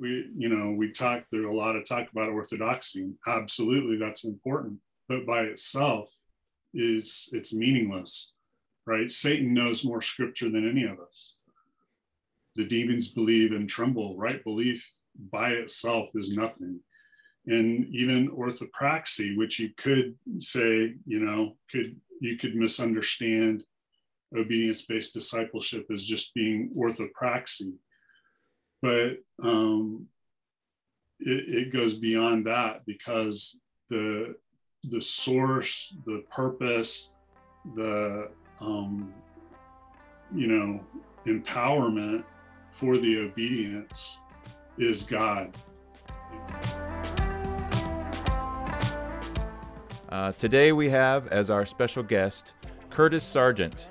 there's a lot of talk about orthodoxy. Absolutely, that's important, but by itself is, it's meaningless, right? Satan knows more scripture than any of us. The demons believe and tremble, right? Belief by itself is nothing. And even orthopraxy, which you could say, you could misunderstand obedience-based discipleship as just being orthopraxy. But it goes beyond that, because the source, the purpose, the empowerment for the obedience is God. Today we have as our special guest Curtis Sargent.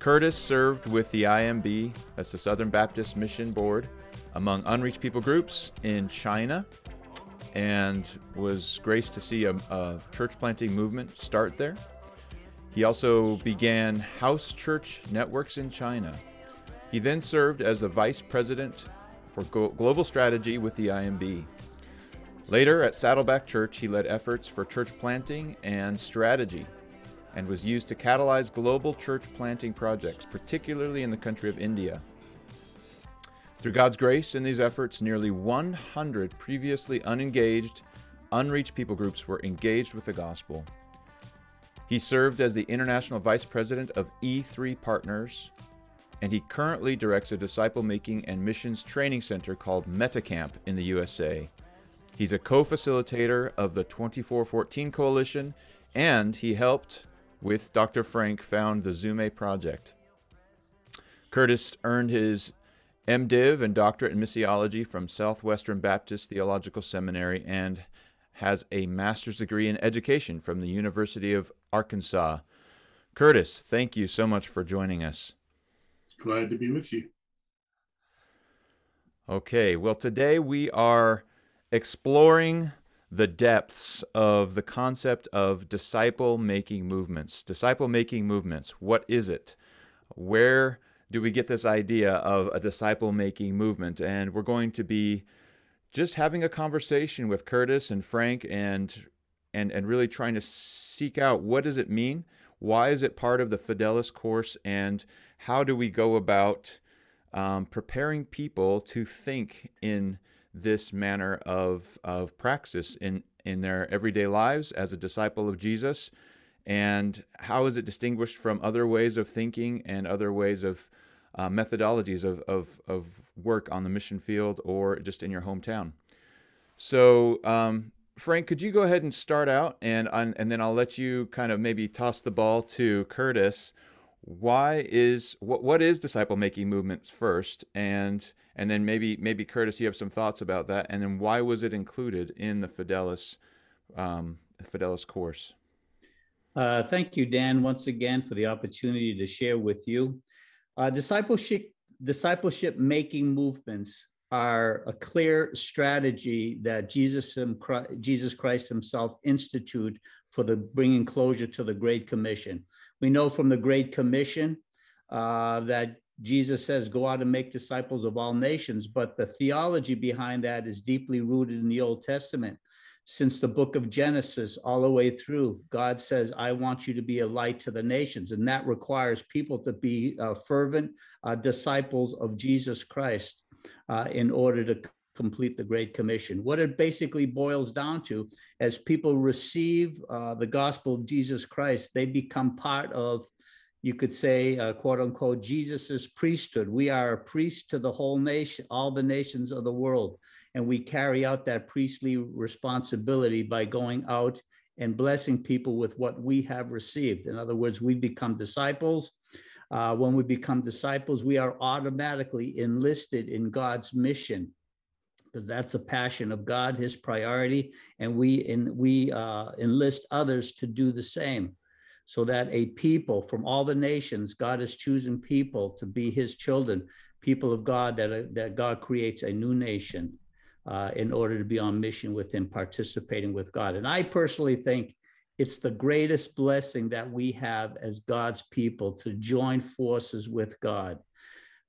Curtis served with the IMB, that's the Southern Baptist Mission Board, among unreached people groups in China, and was graced to see a church planting movement start there. He also began house church networks in China. He then served as the vice president for global strategy with the IMB. Later at Saddleback Church, he led efforts for church planting and strategy, and was used to catalyze global church planting projects, particularly in the country of India. Through God's grace in these efforts, nearly 100 previously unengaged, unreached people groups were engaged with the gospel. He served as the international vice president of E3 Partners, and he currently directs a disciple-making and missions training center called Metacamp in the USA. He's a co-facilitator of the 2414 Coalition, and he helped, with Dr. Frank, found the Zume Project. Curtis earned his MDiv and doctorate in missiology from Southwestern Baptist Theological Seminary, and has a master's degree in education from the University of Arkansas. Curtis, thank you so much for joining us. Glad to be with you. Okay, well, today we are exploring the depths of the concept of disciple-making movements. Disciple-making movements, what is it? Where do we get this idea of a disciple-making movement? And we're going to be just having a conversation with Curtis and Frank, and really trying to seek out, what does it mean? Why is it part of the Fidelis course? And how do we go about preparing people to think in this manner of praxis in their everyday lives as a disciple of Jesus? And how is it distinguished from other ways of thinking and other ways of methodologies of work on the mission field or just in your hometown? So, Frank, could you go ahead and start out, and then I'll let you kind of maybe toss the ball to Curtis. What is disciple-making movements first, and then maybe Curtis, you have some thoughts about that, and then why was it included in the Fidelis course? Thank you, Dan, once again for the opportunity to share with you. Discipleship-making movements are a clear strategy that Jesus Christ himself instituted for the bringing closure to the Great Commission. We know from the Great Commission that Jesus says, go out and make disciples of all nations, but the theology behind that is deeply rooted in the Old Testament. Since the book of Genesis all the way through, God says, I want you to be a light to the nations, and that requires people to be fervent disciples of Jesus Christ in order to complete the Great Commission. What it basically boils down to, as people receive the gospel of Jesus Christ, they become part of, you could say, quote unquote, Jesus's priesthood. We are a priest to the whole nation, all the nations of the world. And we carry out that priestly responsibility by going out and blessing people with what we have received. In other words, we become disciples. When we become disciples, we are automatically enlisted in God's mission, because that's a passion of God, his priority, and we enlist others to do the same, so that a people from all the nations, God has chosen people to be his children, people of God, that God creates a new nation in order to be on mission with him, participating with God. And I personally think it's the greatest blessing that we have as God's people to join forces with God.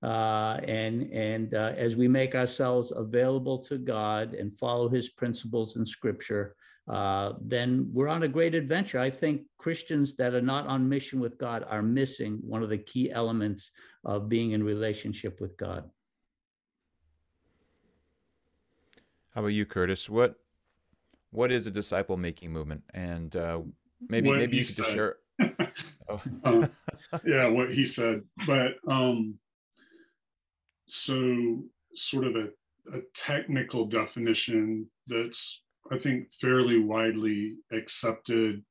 And as we make ourselves available to God and follow his principles in scripture, then we're on a great adventure. I think Christians that are not on mission with God are missing one of the key elements of being in relationship with God. How about you, Curtis? What is a disciple-making movement? And maybe you could just share. Oh. What he said. But so sort of a technical definition that's, I think, fairly widely accepted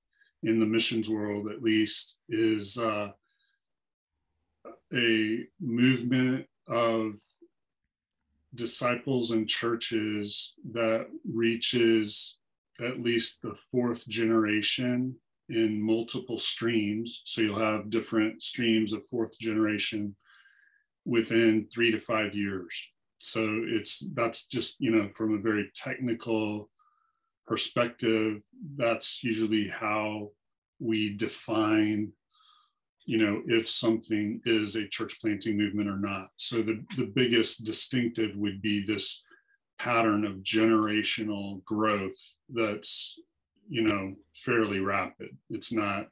in the missions world, at least, is a movement of disciples and churches that reaches at least the fourth generation in multiple streams. So you'll have different streams of fourth generation within 3 to 5 years. So that's just, from a very technical perspective, that's usually how we define, if something is a church planting movement or not. So the biggest distinctive would be this pattern of generational growth that's, fairly rapid. It's not,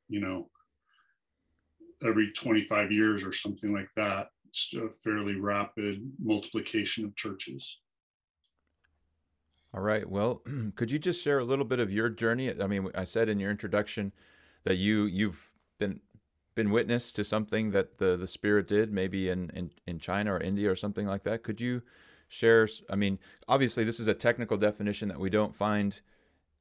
every 25 years or something like that. It's a fairly rapid multiplication of churches. All right. Well, could you just share a little bit of your journey? I mean, I said in your introduction that you've been witness to something that the Spirit did, maybe in China or India or something like that. Could you share, obviously this is a technical definition that we don't find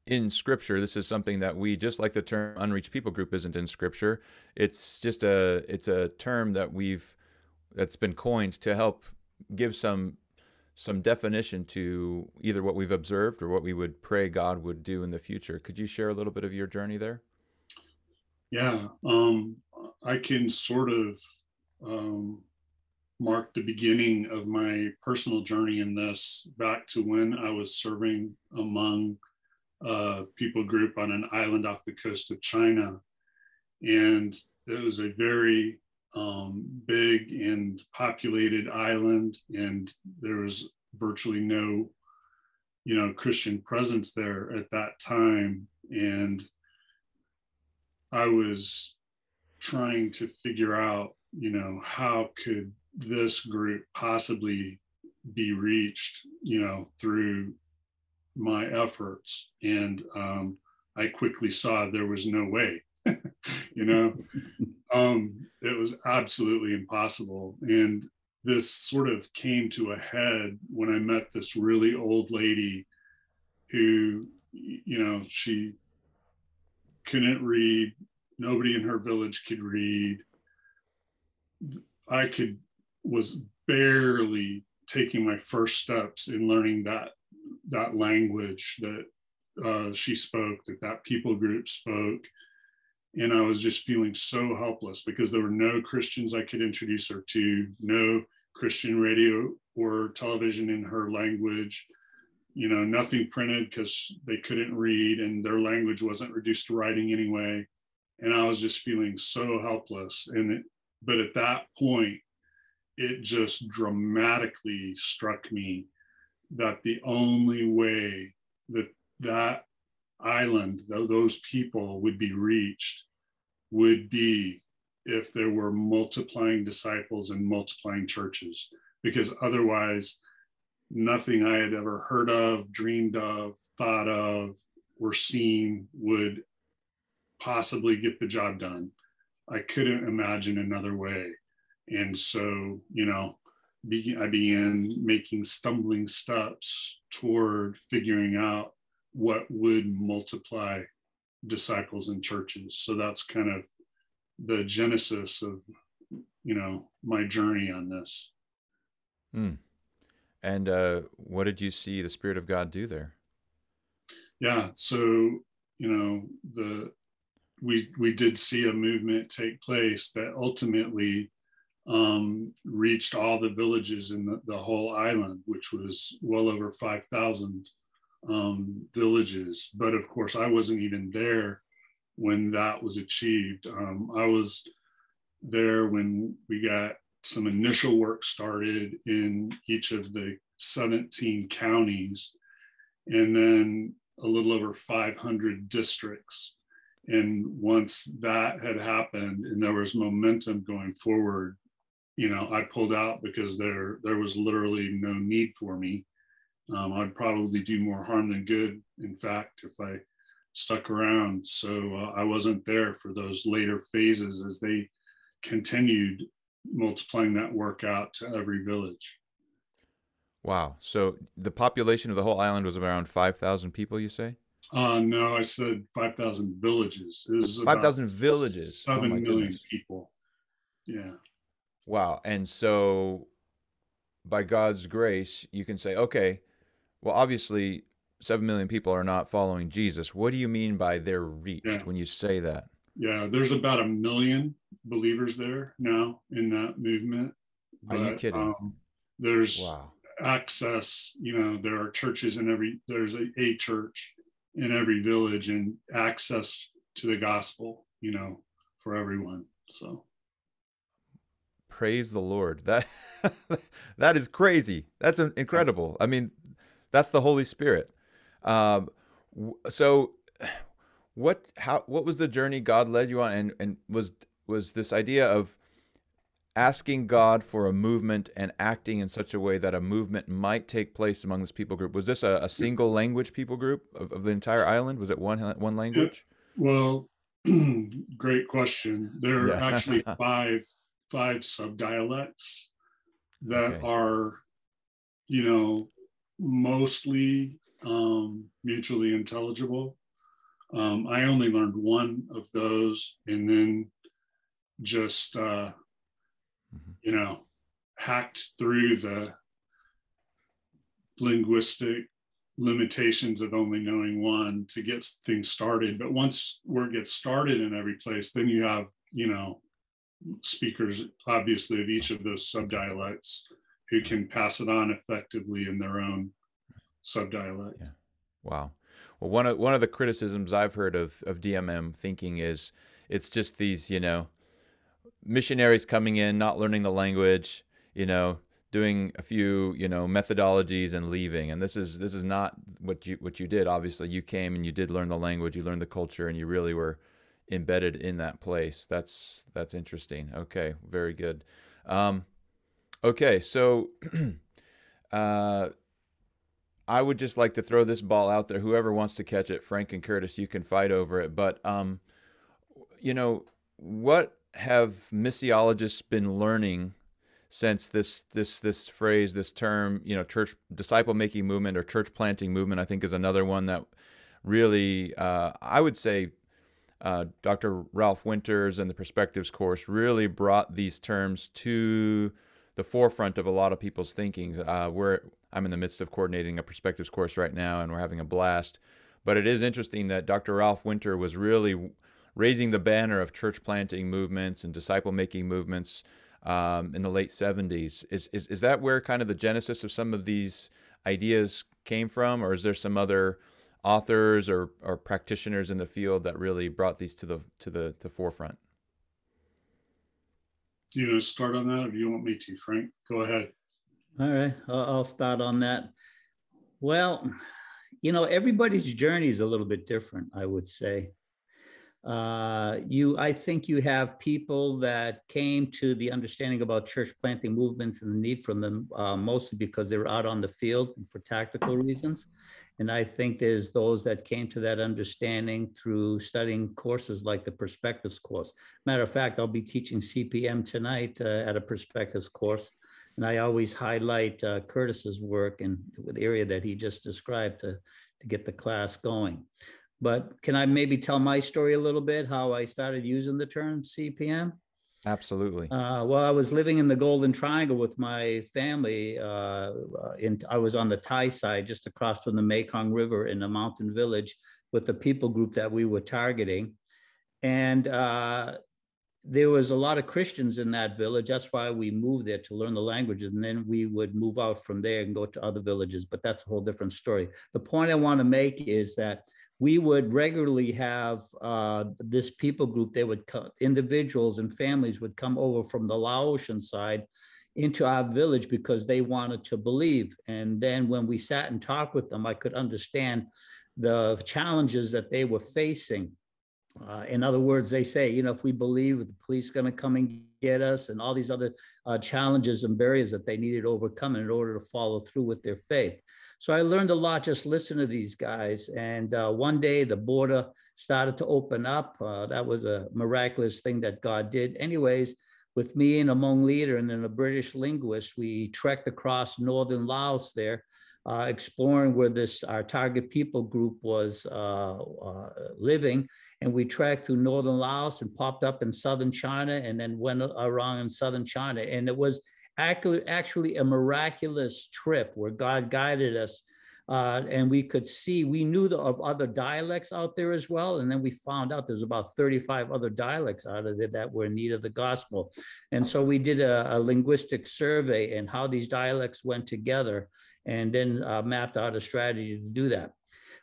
in Scripture. This is something that we, just like the term unreached people group isn't in Scripture. It's just a term that that's been coined to help give some definition to either what we've observed or what we would pray God would do in the future. Could you share a little bit of your journey there? Yeah, I can sort of mark the beginning of my personal journey in this back to when I was serving among a people group on an island off the coast of China. And it was a very big and populated island, and there was virtually no, Christian presence there at that time. And I was trying to figure out, how could this group possibly be reached, through my efforts. And I quickly saw there was no way, it was absolutely impossible. And this sort of came to a head when I met this really old lady who, she couldn't read. Nobody in her village could read. I was barely taking my first steps in learning that language that she spoke, that people group spoke. And I was just feeling so helpless because there were no Christians I could introduce her to, no Christian radio or television in her language, nothing printed because they couldn't read and their language wasn't reduced to writing anyway. And I was just feeling so helpless. But at that point, it just dramatically struck me that the only way that island, those people would be reached, would be if there were multiplying disciples and multiplying churches, because otherwise nothing I had ever heard of, dreamed of, thought of, or seen would possibly get the job done. I couldn't imagine another way. And so, I began making stumbling steps toward figuring out what would multiply disciples and churches. So that's kind of the genesis of, my journey on this. Mm. And what did you see the Spirit of God do there? Yeah, so, we did see a movement take place that ultimately reached all the villages in the whole island, which was well over 5,000 villages. But of course, I wasn't even there when that was achieved. I was there when we got some initial work started in each of the 17 counties, and then a little over 500 districts. And once that had happened and there was momentum going forward, you know, I pulled out because there was literally no need for me. I'd probably do more harm than good, in fact, if I stuck around. So I wasn't there for those later phases as they continued multiplying that work out to every village. Wow. So the population of the whole island was around 5,000 people, you say? No, I said 5,000 villages. It was 5,000 villages. 7 million people. Yeah. Wow. And so by God's grace, you can say, okay, well, obviously 7 million people are not following Jesus. What do you mean by they're reached when you say that? Yeah, there's about 1 million believers there now in that movement. But, are you kidding? There's access, you know, there are churches in every, there's a church in every village, and access to the gospel, you know, for everyone. So praise the Lord. That is crazy. That's incredible. I mean, that's the Holy Spirit. So what was the journey God led you on? And was this idea of asking God for a movement and acting in such a way that a movement might take place among this people group? Was this a single language people group of the entire island? Was it one language? Well, great question. There are actually five subdialects that are, you know, mostly mutually intelligible. I only learned one of those, and then just you know, hacked through the linguistic limitations of only knowing one to get things started. But once word gets started in every place, then you have, you know, speakers, obviously, of each of those subdialects who can pass it on effectively in their own subdialect. Yeah. Wow. Well, one of the criticisms I've heard of DMM thinking is it's just these, you know, missionaries coming in, not learning the language, you know, doing a few, you know, methodologies and leaving. And this is not what you did. Obviously, you came and you did learn the language, you learned the culture, and you really were embedded in that place. That's interesting. Okay, very good. Okay, so I would just like to throw this ball out there. Whoever wants to catch it, Frank and Curtis, you can fight over it. But you know, what have missiologists been learning since this phrase, this term, you know, church disciple making movement or church planting movement, I think, is another one that really, I would say, Dr. Ralph Winters and the Perspectives course really brought these terms to the forefront of a lot of people's thinking. I'm in the midst of coordinating a Perspectives course right now, and we're having a blast. But it is interesting that Dr. Ralph Winter was really raising the banner of church planting movements and disciple-making movements in the late 70s. Is that where kind of the genesis of some of these ideas came from, or is there some other authors or practitioners in the field that really brought these to the forefront? Do you want to start on that, or do you want me to, Frank? Go ahead. All right, I'll start on that. Well, you know, everybody's journey is a little bit different, I would say. I think you have people that came to the understanding about church planting movements and the need for them mostly because they were out on the field and for tactical reasons. And I think there's those that came to that understanding through studying courses like the Perspectives course. Matter of fact, I'll be teaching CPM tonight at a Perspectives course. And I always highlight Curtis's work in the area that he just described to get the class going. But can I maybe tell my story a little bit, how I started using the term CPM? Absolutely. Well, I was living in the Golden Triangle with my family. I was on the Thai side, just across from the Mekong River in a mountain village with the people group that we were targeting. And there was a lot of Christians in that village. That's why we moved there, to learn the languages. And then we would move out from there and go to other villages. But that's a whole different story. The point I want to make is that we would regularly have this people group. They would come, individuals and families would come over from the Laotian side into our village because they wanted to believe. And then when we sat and talked with them, I could understand the challenges that they were facing. In other words, they say, you know, if we believe, the police going to come and get us, and all these other challenges and barriers that they needed to overcome in order to follow through with their faith. So I learned a lot just listening to these guys. And one day the border started to open up. That was a miraculous thing that God did. Anyways, with me and a Hmong leader and then a British linguist, we trekked across northern Laos there, exploring where this our target people group was living. And we trekked through northern Laos and popped up in southern China and then went around in southern China. And it was actually a miraculous trip where God guided us. And we could see, we knew of other dialects out there as well. And then we found out there's about 35 other dialects out of there that were in need of the gospel. And so we did a linguistic survey and how these dialects went together, and then mapped out a strategy to do that.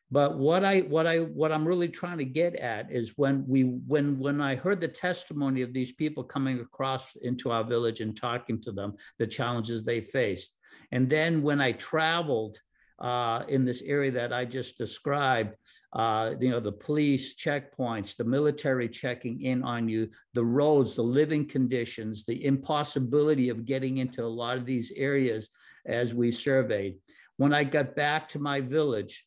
But what I'm really trying to get at is when I heard the testimony of these people coming across into our village and talking to them, the challenges they faced. And then when I traveled in this area that I just described, you know, the police checkpoints, the military checking in on you, the roads, the living conditions, the impossibility of getting into a lot of these areas as we surveyed. When I got back to my village,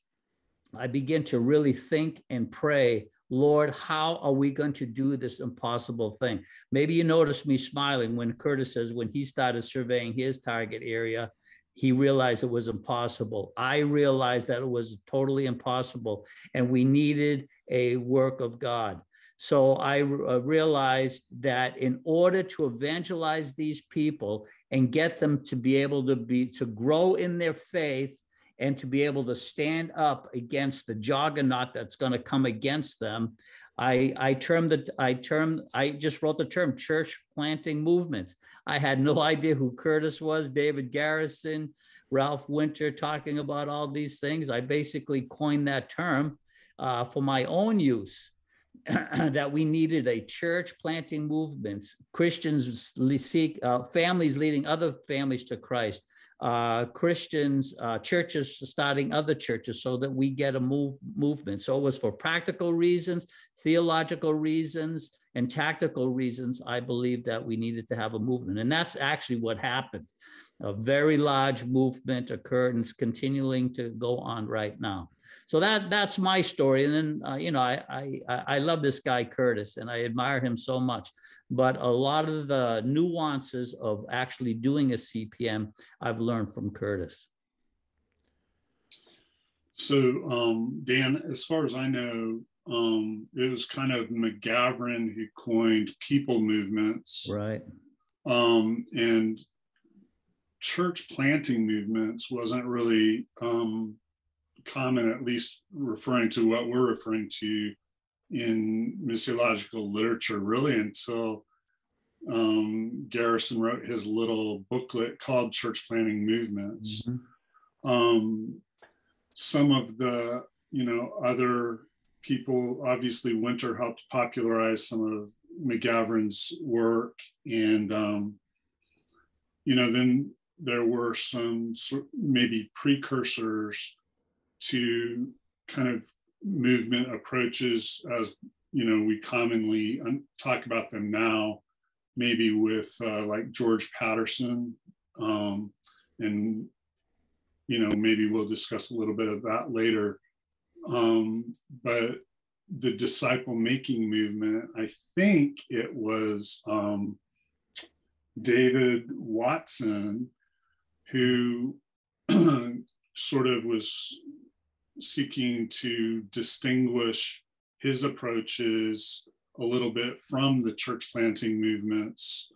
I begin to really think and pray, Lord, how are we going to do this impossible thing? Maybe you notice me smiling when Curtis says when he started surveying his target area, he realized it was impossible. I realized that it was totally impossible, and we needed a work of God. So I realized that in order to evangelize these people and get them to be able to grow in their faith, and to be able to stand up against the juggernaut that's going to come against them, I just wrote the term church planting movements. I had no idea who Curtis was, David Garrison, Ralph Winter, talking about all these things. I basically coined that term for my own use. That we needed a church planting movements, Christians seek families leading other families to Christ, Christians, churches starting other churches, so that we get a movement. So it was for practical reasons, theological reasons, and tactical reasons. I believe that we needed to have a movement, and that's actually what happened. A very large movement occurred and is continuing to go on right now. So that's my story. And then, you know, I love this guy, Curtis, and I admire him so much. But a lot of the nuances of actually doing a CPM, I've learned from Curtis. So, Dan, as far as I know, it was kind of McGavran who coined people movements. Right. And church planting movements wasn't really... common, at least referring to what we're referring to in missiological literature, really, until Garrison wrote his little booklet called Church Planting Movements. Mm-hmm. Some of the, you know, other people, obviously Winter helped popularize some of McGavran's work, and, you know, then there were some maybe precursors to kind of movement approaches as, you know, we commonly talk about them now, maybe with like George Patterson. And, you know, maybe we'll discuss a little bit of that later. But the disciple making movement, I think it was David Watson who sort of was seeking to distinguish his approaches a little bit from the church planting movements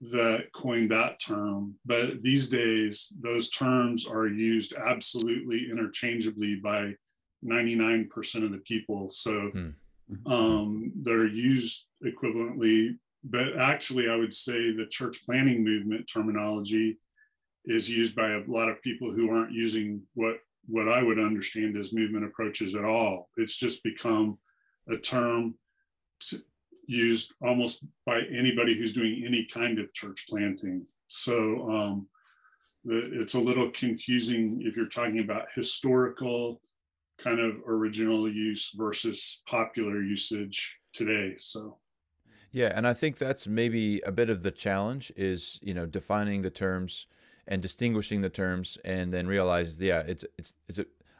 that coined that term. But these days, those terms are used absolutely interchangeably by 99% of the people. So they're used equivalently. But actually, I would say the church planting movement terminology is used by a lot of people who aren't using what what I would understand as movement approaches at all. It's just become a term used almost by anybody who's doing any kind of church planting. So it's a little confusing if you're talking about historical kind of original use versus popular usage today. So yeah, and I think that's maybe a bit of the challenge is, you know, defining the terms and distinguishing the terms, and then realize, yeah, it's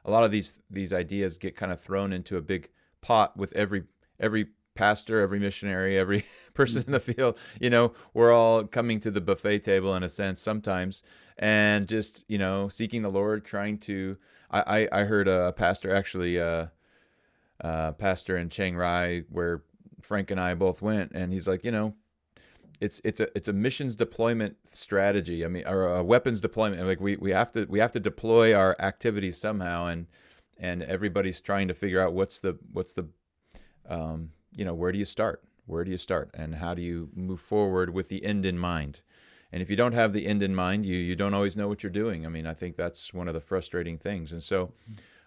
a lot of these ideas get kind of thrown into a big pot with every pastor, every missionary, every person in the field. You know, we're all coming to the buffet table in a sense sometimes, and just, you know, seeking the Lord, trying to. I heard a pastor actually, pastor in Chiang Rai, where Frank and I both went, and he's like, you know, it's a missions deployment strategy. I mean, or a weapons deployment. Like we have to deploy our activities somehow, and everybody's trying to figure out what's the you know, where do you start? Where do you start? And how do you move forward with the end in mind? And if you don't have the end in mind, you don't always know what you're doing. I mean, I think that's one of the frustrating things. And so,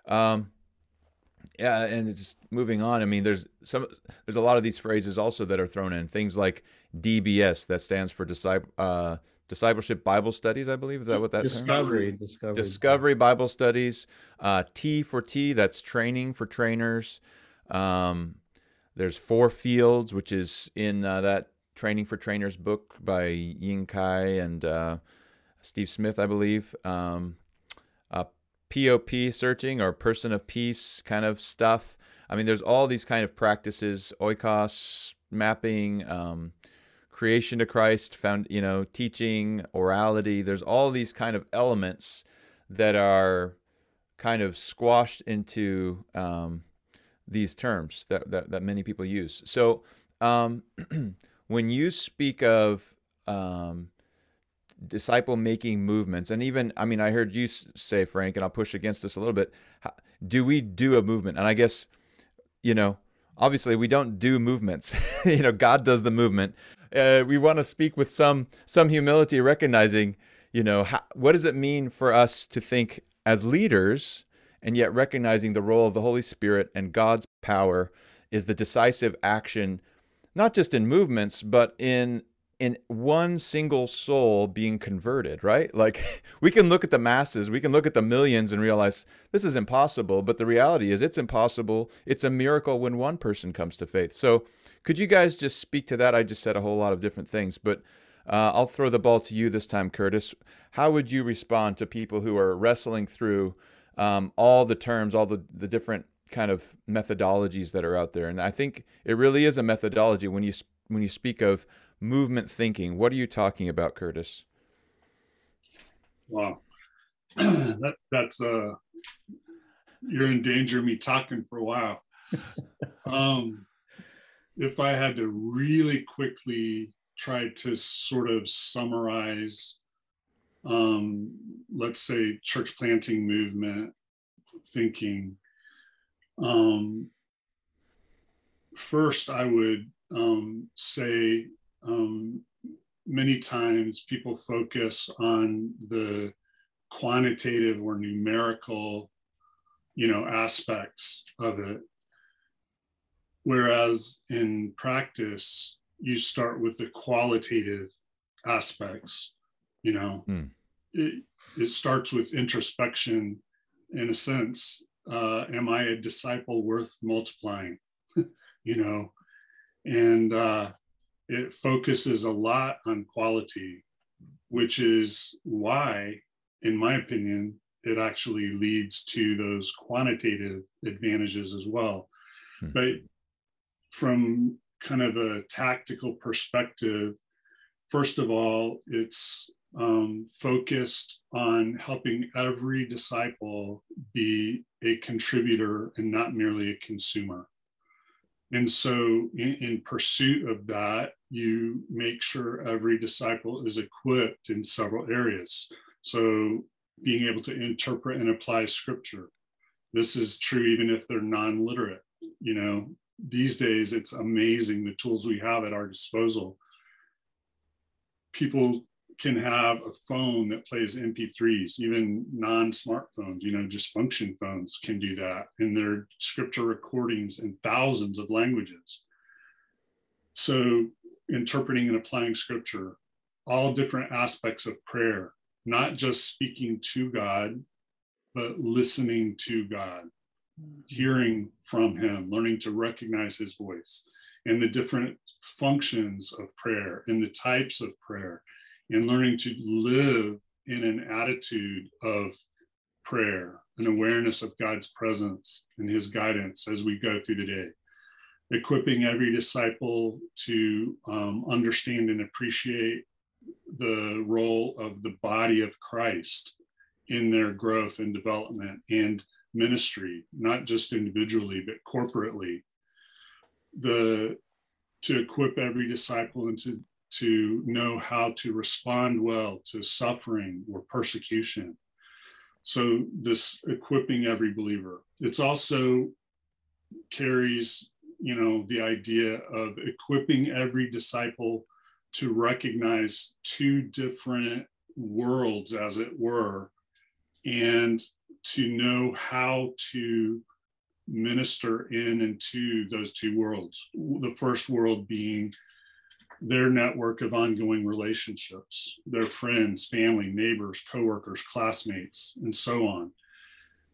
yeah, and just moving on, I mean, there's a lot of these phrases also that are thrown in. Things like DBS, that stands for Discipleship Bible Studies, I believe. Is that what that is? Discovery Bible Studies. T4T, that's training for trainers. There's 4 fields, which is in that Training for Trainers book by Ying Kai and Steve Smith, I believe. POP searching, or person of peace kind of stuff. I mean, there's all these kind of practices, oikos, mapping, creation to Christ, you know, teaching, orality. There's all these kind of elements that are kind of squashed into... these terms that many people use. So when you speak of disciple-making movements, and even, I mean, I heard you say, Frank, and I'll push against this a little bit, do we do a movement? And I guess, you know, obviously we don't do movements. You know, God does the movement. We want to speak with some humility, recognizing, you know, what does it mean for us to think as leaders, and yet recognizing the role of the Holy Spirit and God's power is the decisive action, not just in movements, but in one single soul being converted, right? Like, we can look at the masses, we can look at the millions and realize this is impossible, but the reality is it's impossible. It's a miracle when one person comes to faith. So could you guys just speak to that? I just said a whole lot of different things, but I'll throw the ball to you this time, Curtis. How would you respond to people who are wrestling through all the terms, all the different kind of methodologies that are out there? And I think it really is a methodology when you speak of movement thinking. What are you talking about, Curtis? Wow, that's you're in danger of me talking for a while. If I had to really quickly try to sort of summarize let's say church planting movement thinking, first I would say many times people focus on the quantitative or numerical, you know, aspects of it, whereas in practice you start with the qualitative aspects. You know, it starts with introspection, in a sense. Am I a disciple worth multiplying? You know, and it focuses a lot on quality, which is why, in my opinion, it actually leads to those quantitative advantages as well. But from kind of a tactical perspective, first of all, it's focused on helping every disciple be a contributor and not merely a consumer. And so in pursuit of that, you make sure every disciple is equipped in several areas. So being able to interpret and apply scripture. This is true even if they're non-literate. You know, these days it's amazing the tools we have at our disposal. People can have a phone that plays MP3s, even non-smartphones, you know, just function phones can do that. And there are scripture recordings in thousands of languages. So interpreting and applying scripture, all different aspects of prayer, not just speaking to God, but listening to God, hearing from him, learning to recognize his voice, and the different functions of prayer and the types of prayer, and learning to live in an attitude of prayer, an awareness of God's presence and his guidance as we go through the day. Equipping every disciple to understand and appreciate the role of the body of Christ in their growth and development and ministry, not just individually, but corporately. To equip every disciple and to know how to respond well to suffering or persecution. So this equipping every believer. It's also carries, you know, the idea of equipping every disciple to recognize two different worlds, as it were, and to know how to minister in and to those two worlds. The first world being their network of ongoing relationships, their friends, family, neighbors, coworkers, classmates, and so on.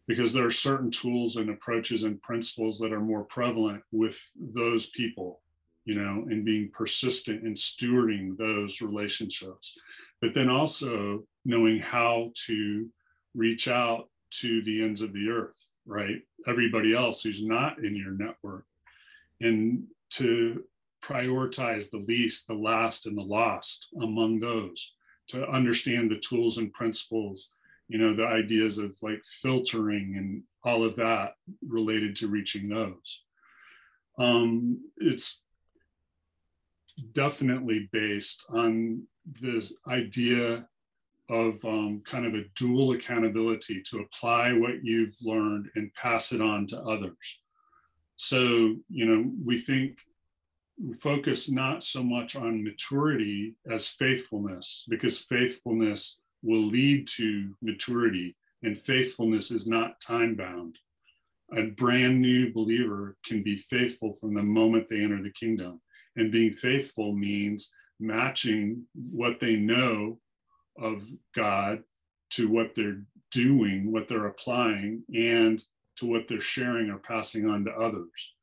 Because there are certain tools and approaches and principles that are more prevalent with those people, you know, and being persistent in stewarding those relationships. But then also knowing how to reach out to the ends of the earth, right? Everybody else who's not in your network, and to prioritize the least, the last, and the lost among those, to understand the tools and principles, you know, the ideas of like filtering and all of that related to reaching those. It's definitely based on this idea of kind of a dual accountability, to apply what you've learned and pass it on to others. So, you know, we think, we focus not so much on maturity as faithfulness, because faithfulness will lead to maturity, and faithfulness is not time bound. A brand new believer can be faithful from the moment they enter the kingdom, and being faithful means matching what they know of God to what they're doing, what they're applying, and to what they're sharing or passing on to others.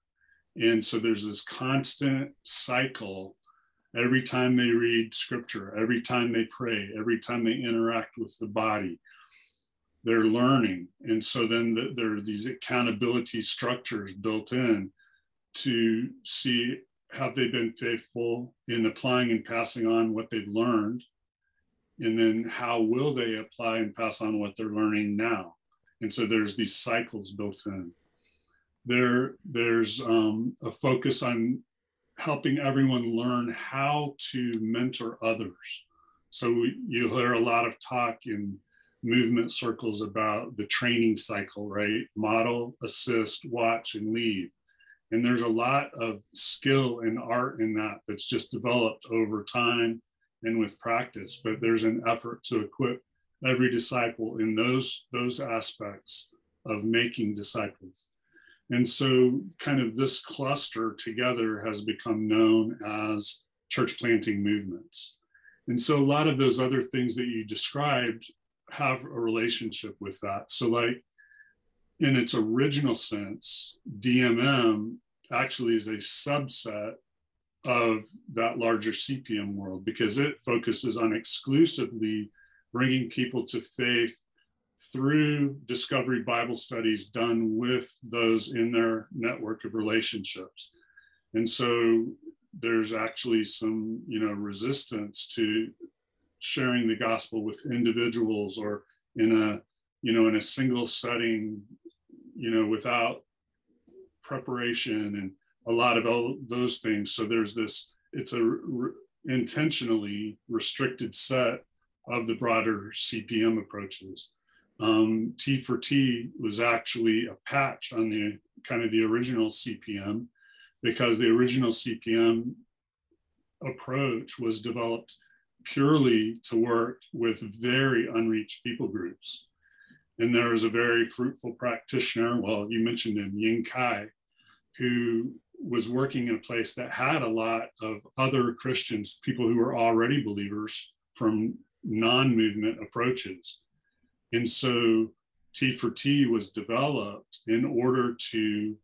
And so there's this constant cycle. Every time they read scripture, every time they pray, every time they interact with the body, they're learning. And so then there are these accountability structures built in to see, have they been faithful in applying and passing on what they've learned? And then how will they apply and pass on what they're learning now? And so there's these cycles built in. There's a focus on helping everyone learn how to mentor others. So you'll hear a lot of talk in movement circles about the training cycle, right? Model, assist, watch, and lead. And there's a lot of skill and art in that that's just developed over time and with practice, but there's an effort to equip every disciple in those aspects of making disciples. And so kind of this cluster together has become known as church planting movements. And so a lot of those other things that you described have a relationship with that. So like in its original sense, DMM actually is a subset of that larger CPM world, because it focuses on exclusively bringing people to faith through discovery Bible studies done with those in their network of relationships. And so there's actually some, you know, resistance to sharing the gospel with individuals or in a, you know, in a single setting, you know, without preparation and a lot of all those things. So there's this, it's a intentionally restricted set of the broader CPM approaches. T4T was actually a patch on the kind of the original CPM, because the original CPM approach was developed purely to work with very unreached people groups. And there was a very fruitful practitioner, well, you mentioned him, Ying Kai, who was working in a place that had a lot of other Christians, people who were already believers from non-movement approaches. And so T4T was developed in order to,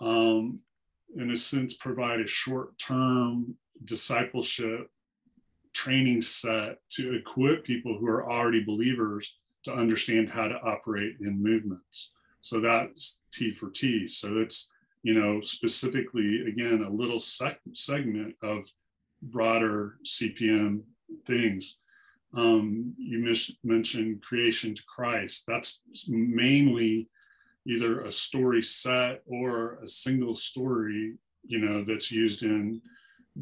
in a sense, provide a short-term discipleship training set to equip people who are already believers to understand how to operate in movements. So that's T4T. So it's, you know, specifically, again, a little segment of broader CPM things. You mentioned creation to Christ. That's mainly either a story set or a single story, you know, that's used in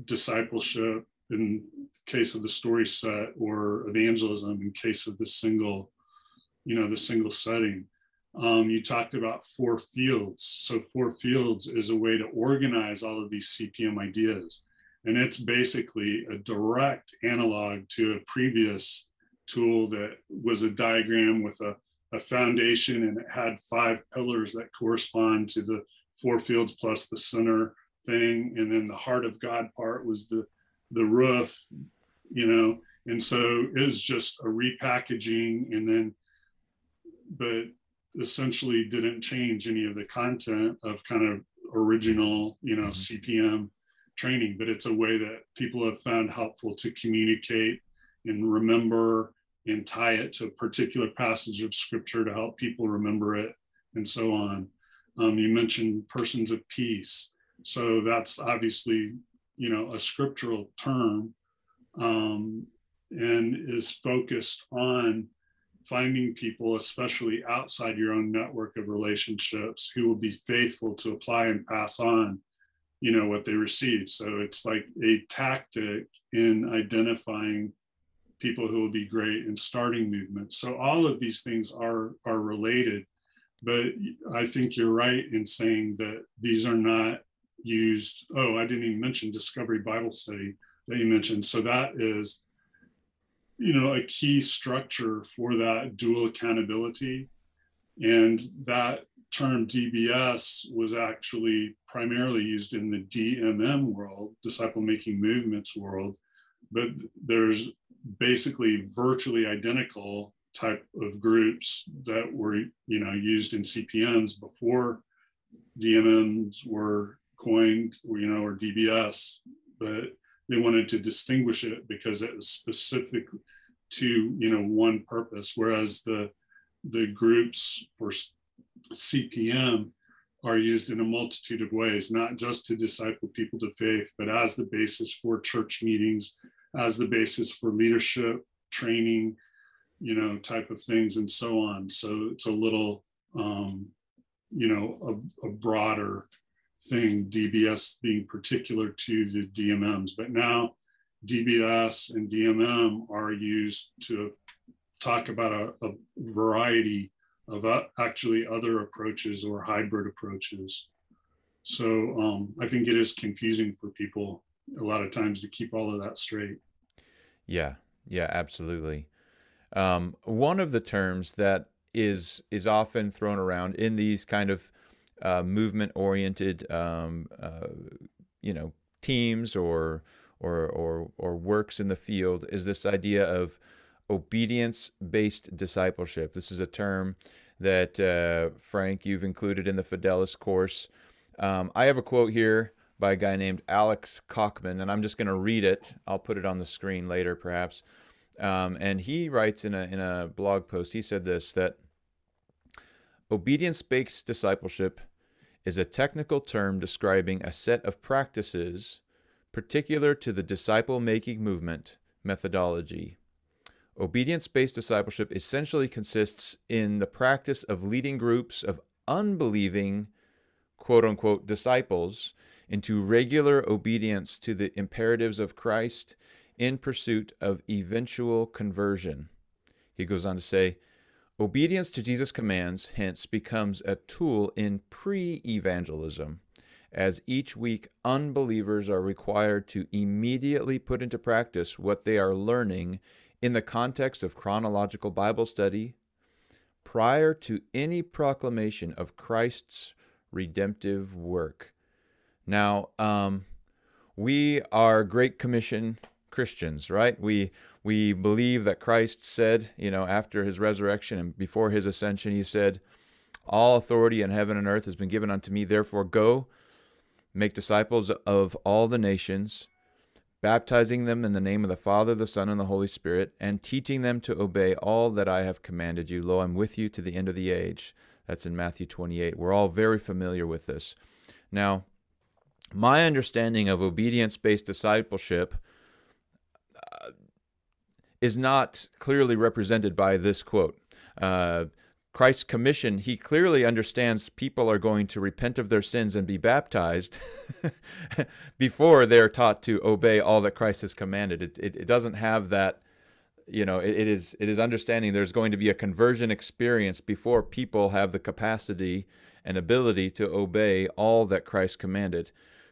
discipleship in case of the story set, or evangelism in case of the single, you know, the single setting. You talked about four fields. So four fields is a way to organize all of these CPM ideas. And it's basically a direct analog to a previous tool that was a diagram with a foundation, and it had five pillars that correspond to the four fields plus the center thing. And then the heart of God part was the roof, you know. And so it was just a repackaging, and then, but essentially didn't change any of the content of kind of original, you know, CPM training, but it's a way that people have found helpful to communicate and remember and tie it to a particular passage of scripture to help people remember it and so on. You mentioned persons of peace. So that's obviously, you know, a scriptural term, and is focused on finding people, especially outside your own network of relationships, who will be faithful to apply and pass on, you know, what they receive. So it's like a tactic in identifying people who will be great in starting movements. So all of these things are related, but I think you're right in saying that these are not used. Oh, I didn't even mention Discovery Bible Study that you mentioned. So that is, you know, a key structure for that dual accountability. And that term DBS was actually primarily used in the DMM world, disciple making movements world, but there's basically virtually identical type of groups that were, you know, used in CPMs before DMMs were coined, you know, or DBS, but they wanted to distinguish it because it was specific to, you know, one purpose, whereas the groups for CPM are used in a multitude of ways, not just to disciple people to faith, but as the basis for church meetings, as the basis for leadership training, you know, type of things and so on. So it's a little, you know, a broader thing, DBS being particular to the DMMs, but now DBS and DMM are used to talk about a variety of actually other approaches or hybrid approaches. So I think it is confusing for people a lot of times to keep all of that straight. Yeah, yeah, absolutely. One of the terms that is often thrown around in these kind of movement-oriented, you know, teams or works in the field is this idea of obedience-based discipleship. This is a term that, Frank, you've included in the Fidelis course. I have a quote here by a guy named Alex Kaufman, and I'm just going to read it. I'll put it on the screen later, perhaps. And he writes in a blog post, he said this, that obedience-based discipleship is a technical term describing a set of practices particular to the disciple-making movement methodology. Obedience-based discipleship essentially consists in the practice of leading groups of unbelieving, quote-unquote, disciples into regular obedience to the imperatives of Christ in pursuit of eventual conversion. He goes on to say, obedience to Jesus' commands, hence, becomes a tool in pre-evangelism as each week unbelievers are required to immediately put into practice what they are learning in the context of chronological Bible study prior to any proclamation of Christ's redemptive work. Now, we are Great Commission Christians, right? We believe that Christ said, you know, after his resurrection and before his ascension, he said, "All authority in heaven and earth has been given unto me. Therefore, go make disciples of all the nations, baptizing them in the name of the Father, the Son, and the Holy Spirit, and teaching them to obey all that I have commanded you. Lo, I'm with you to the end of the age." That's in Matthew 28. We're all very familiar with this. Now, my understanding of obedience-based discipleship is not clearly represented by this quote. Christ's commission, he clearly understands people are going to repent of their sins and be baptized before they're taught to obey all that Christ has commanded. It doesn't have that, you know, it is understanding there's going to be a conversion experience before people have the capacity and ability to obey all that Christ commanded.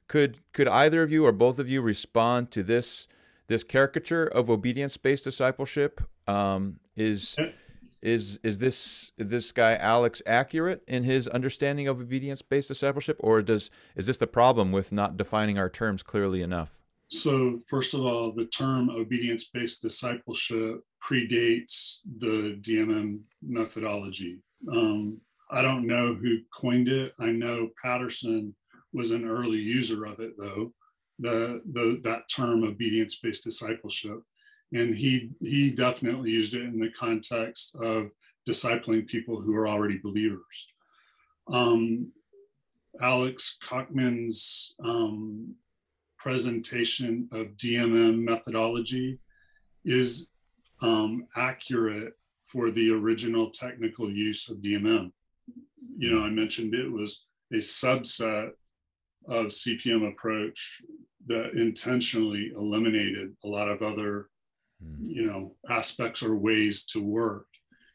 Could either of you or both of you respond to this caricature of obedience-based discipleship? Is this guy Alex accurate in his understanding of obedience-based discipleship, or is this the problem with not defining our terms clearly enough? So first of all, the term obedience-based discipleship predates the DMM methodology. I don't know who coined it. I know Patterson was an early user of it, though, that term obedience-based discipleship. And he definitely used it in the context of discipling people who are already believers. Alex Kochman's presentation of DMM methodology is accurate for the original technical use of DMM. You know, I mentioned it was a subset of CPM approach that intentionally eliminated a lot of other, you know, aspects or ways to work.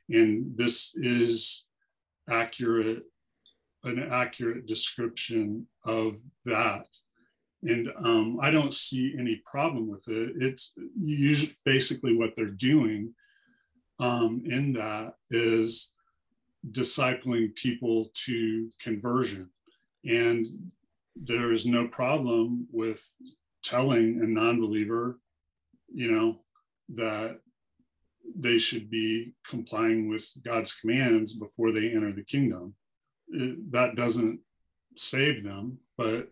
And this is accurate, an accurate description of that. And I don't see any problem with it. It's usually basically what they're doing in that is discipling people to conversion. And there is no problem with telling a non-believer, you know, that they should be complying with God's commands before they enter the kingdom. That doesn't save them, but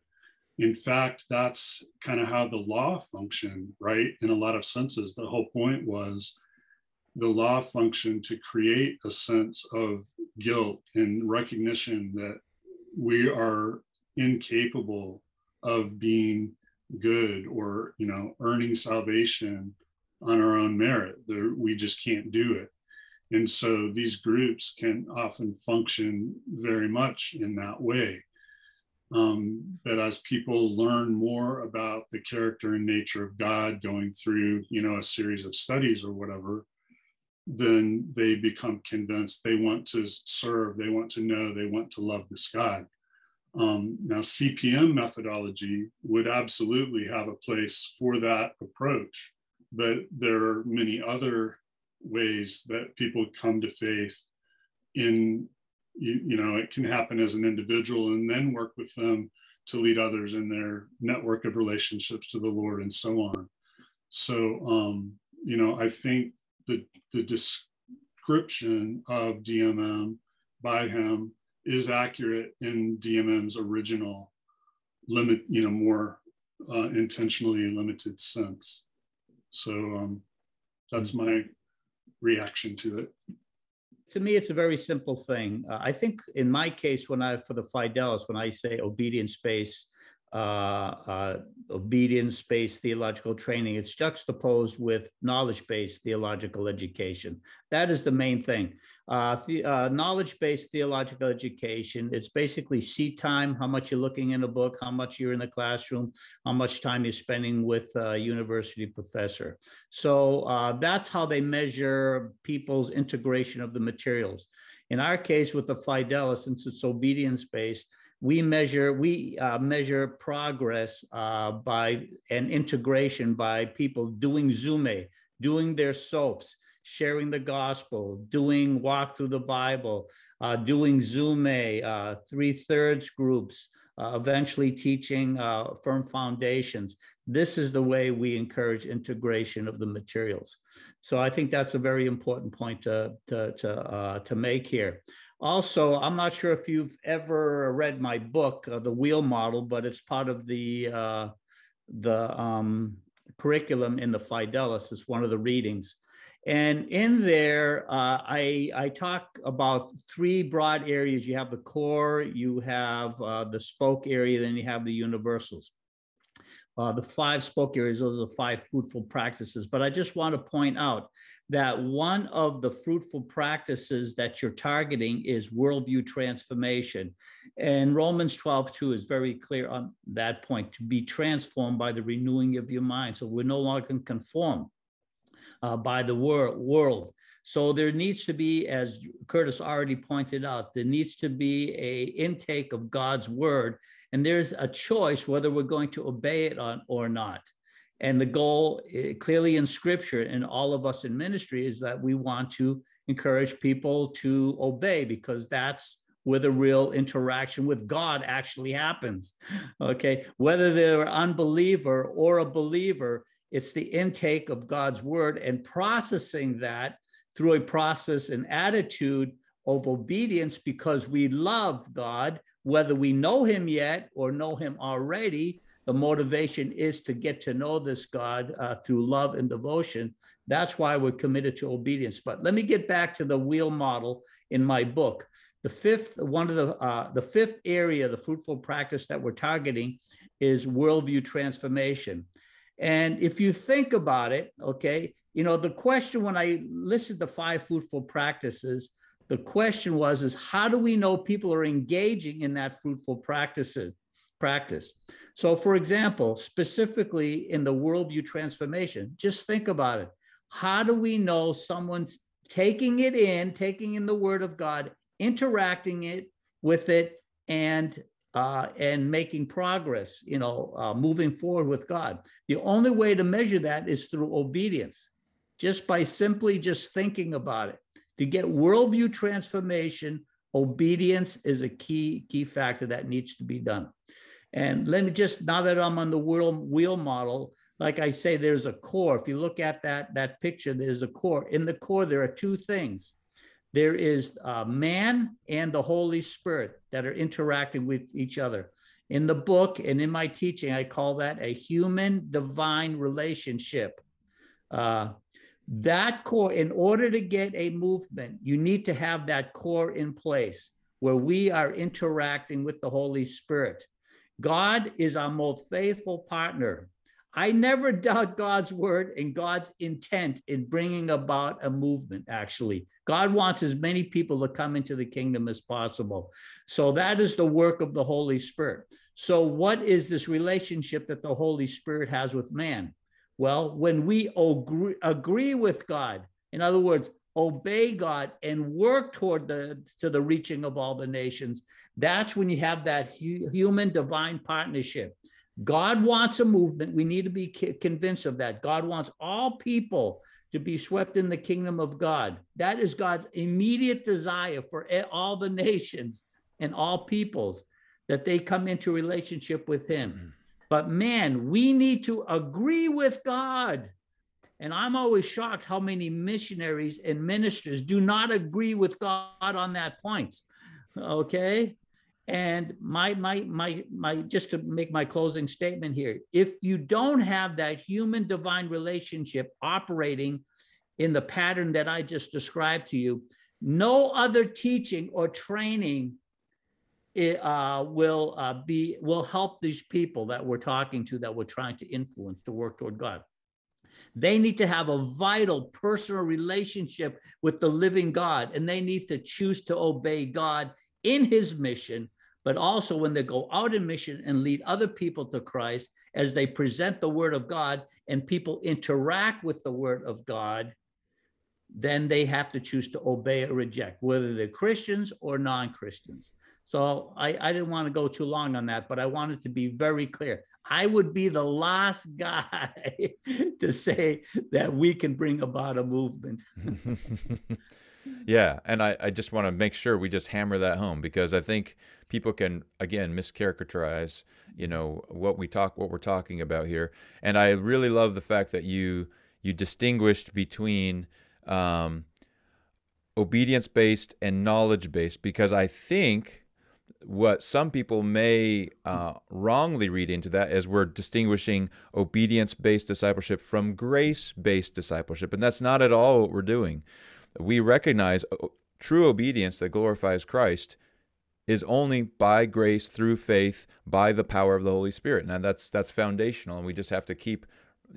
in fact, that's kind of how the law functioned, right? In a lot of senses, the whole point was the law functioned to create a sense of guilt and recognition that we are incapable of being good or, you know, earning salvation on our own merit. We just can't do it. And so these groups can often function very much in that way. But as people learn more about the character and nature of God going through, you know, a series of studies or whatever, then they become convinced they want to serve, they want to know, they want to love this God. Now, CPM methodology would absolutely have a place for that approach. But there are many other ways that people come to faith in, you know, it can happen as an individual and then work with them to lead others in their network of relationships to the Lord and so on. So, you know, I think the description of DMM by him is accurate in DMM's original limit, you know, more intentionally limited sense. So that's my reaction to it. To me, it's a very simple thing. I think in my case, for the Fidelis, when I say obedience-based theological training, it's juxtaposed with knowledge-based theological education. That is the main thing. Knowledge-based theological education, it's basically seat time, how much you're looking in a book, how much you're in the classroom, how much time you're spending with a university professor. So that's how they measure people's integration of the materials. In our case with the Fidelis, since it's obedience-based, We measure progress by an integration by people doing Zume, doing their soaps, sharing the gospel, doing walk through the Bible, doing Zume, 3/3 groups, eventually teaching firm foundations. This is the way we encourage integration of the materials. So I think that's a very important point to make here. Also, I'm not sure if you've ever read my book, The Wheel Model, but it's part of the curriculum in the Fidelis. It's one of the readings. And in there, I talk about three broad areas. You have the core, you have the spoke area, then you have the universals. The five spoke areas, those are the five fruitful practices. But I just want to point out that one of the fruitful practices that you're targeting is worldview transformation. And Romans 12:2 is very clear on that point, to be transformed by the renewing of your mind. So we're no longer going to conform by the world. So there needs to be, as Curtis already pointed out, there needs to be an intake of God's word. And there's a choice whether we're going to obey it or not. And the goal clearly in scripture and all of us in ministry is that we want to encourage people to obey, because that's where the real interaction with God actually happens. Okay, whether they're an unbeliever or a believer, it's the intake of God's word and processing that through a process and attitude of obedience, because we love God, whether we know him yet or know him already. The motivation is to get to know this God through love and devotion. That's why we're committed to obedience. But let me get back to the wheel model in my book. The fifth area, the fruitful practice that we're targeting, is worldview transformation. And if you think about it, okay, you know, the question when I listed the five fruitful practices, the question was, is how do we know people are engaging in that fruitful practice? So for example, specifically in the worldview transformation, just think about it. How do we know someone's taking in the word of God, interacting with it, and making progress, you know, moving forward with God? The only way to measure that is through obedience, just by simply just thinking about it. To get worldview transformation, obedience is a key factor that needs to be done. And let me just, now that I'm on the wheel model, like I say, there's a core. If you look at that picture, there's a core. In the core, there are two things. There is man and the Holy Spirit that are interacting with each other. In the book and in my teaching, I call that a human-divine relationship. That core, in order to get a movement, you need to have that core in place where we are interacting with the Holy Spirit. God is our most faithful partner. I never doubt God's word and God's intent in bringing about a movement, actually. God wants as many people to come into the kingdom as possible. So that is the work of the Holy Spirit. So what is this relationship that the Holy Spirit has with man? Well, when we agree with God, in other words, obey God and work toward to the reaching of all the nations, that's when you have that human-divine partnership. God wants a movement. We need to be convinced of that. God wants all people to be swept in the kingdom of God. That is God's immediate desire for all the nations and all peoples, that they come into relationship with him. Mm-hmm. But man, we need to agree with God. And I'm always shocked how many missionaries and ministers do not agree with God on that point. Okay? And my just to make my closing statement here, if you don't have that human divine relationship operating in the pattern that I just described to you, no other teaching or training will help these people that we're talking to, that we're trying to influence to work toward God. They need to have a vital personal relationship with the living God, and they need to choose to obey God in his mission, but also when they go out in mission and lead other people to Christ, as they present the word of God and people interact with the word of God, then they have to choose to obey or reject, whether they're Christians or non-Christians. So I didn't want to go too long on that, but I wanted to be very clear. I would be the last guy to say that we can bring about a movement. Yeah, and I just want to make sure we just hammer that home, because I think people can, again, mischaracterize, you know, what we're talking about here. And I really love the fact that you distinguished between obedience-based and knowledge-based, because I think what some people may wrongly read into that is we're distinguishing obedience-based discipleship from grace-based discipleship, and that's not at all what we're doing. We recognize true obedience that glorifies Christ is only by grace, through faith, by the power of the Holy Spirit. Now, that's foundational, and we just have to keep,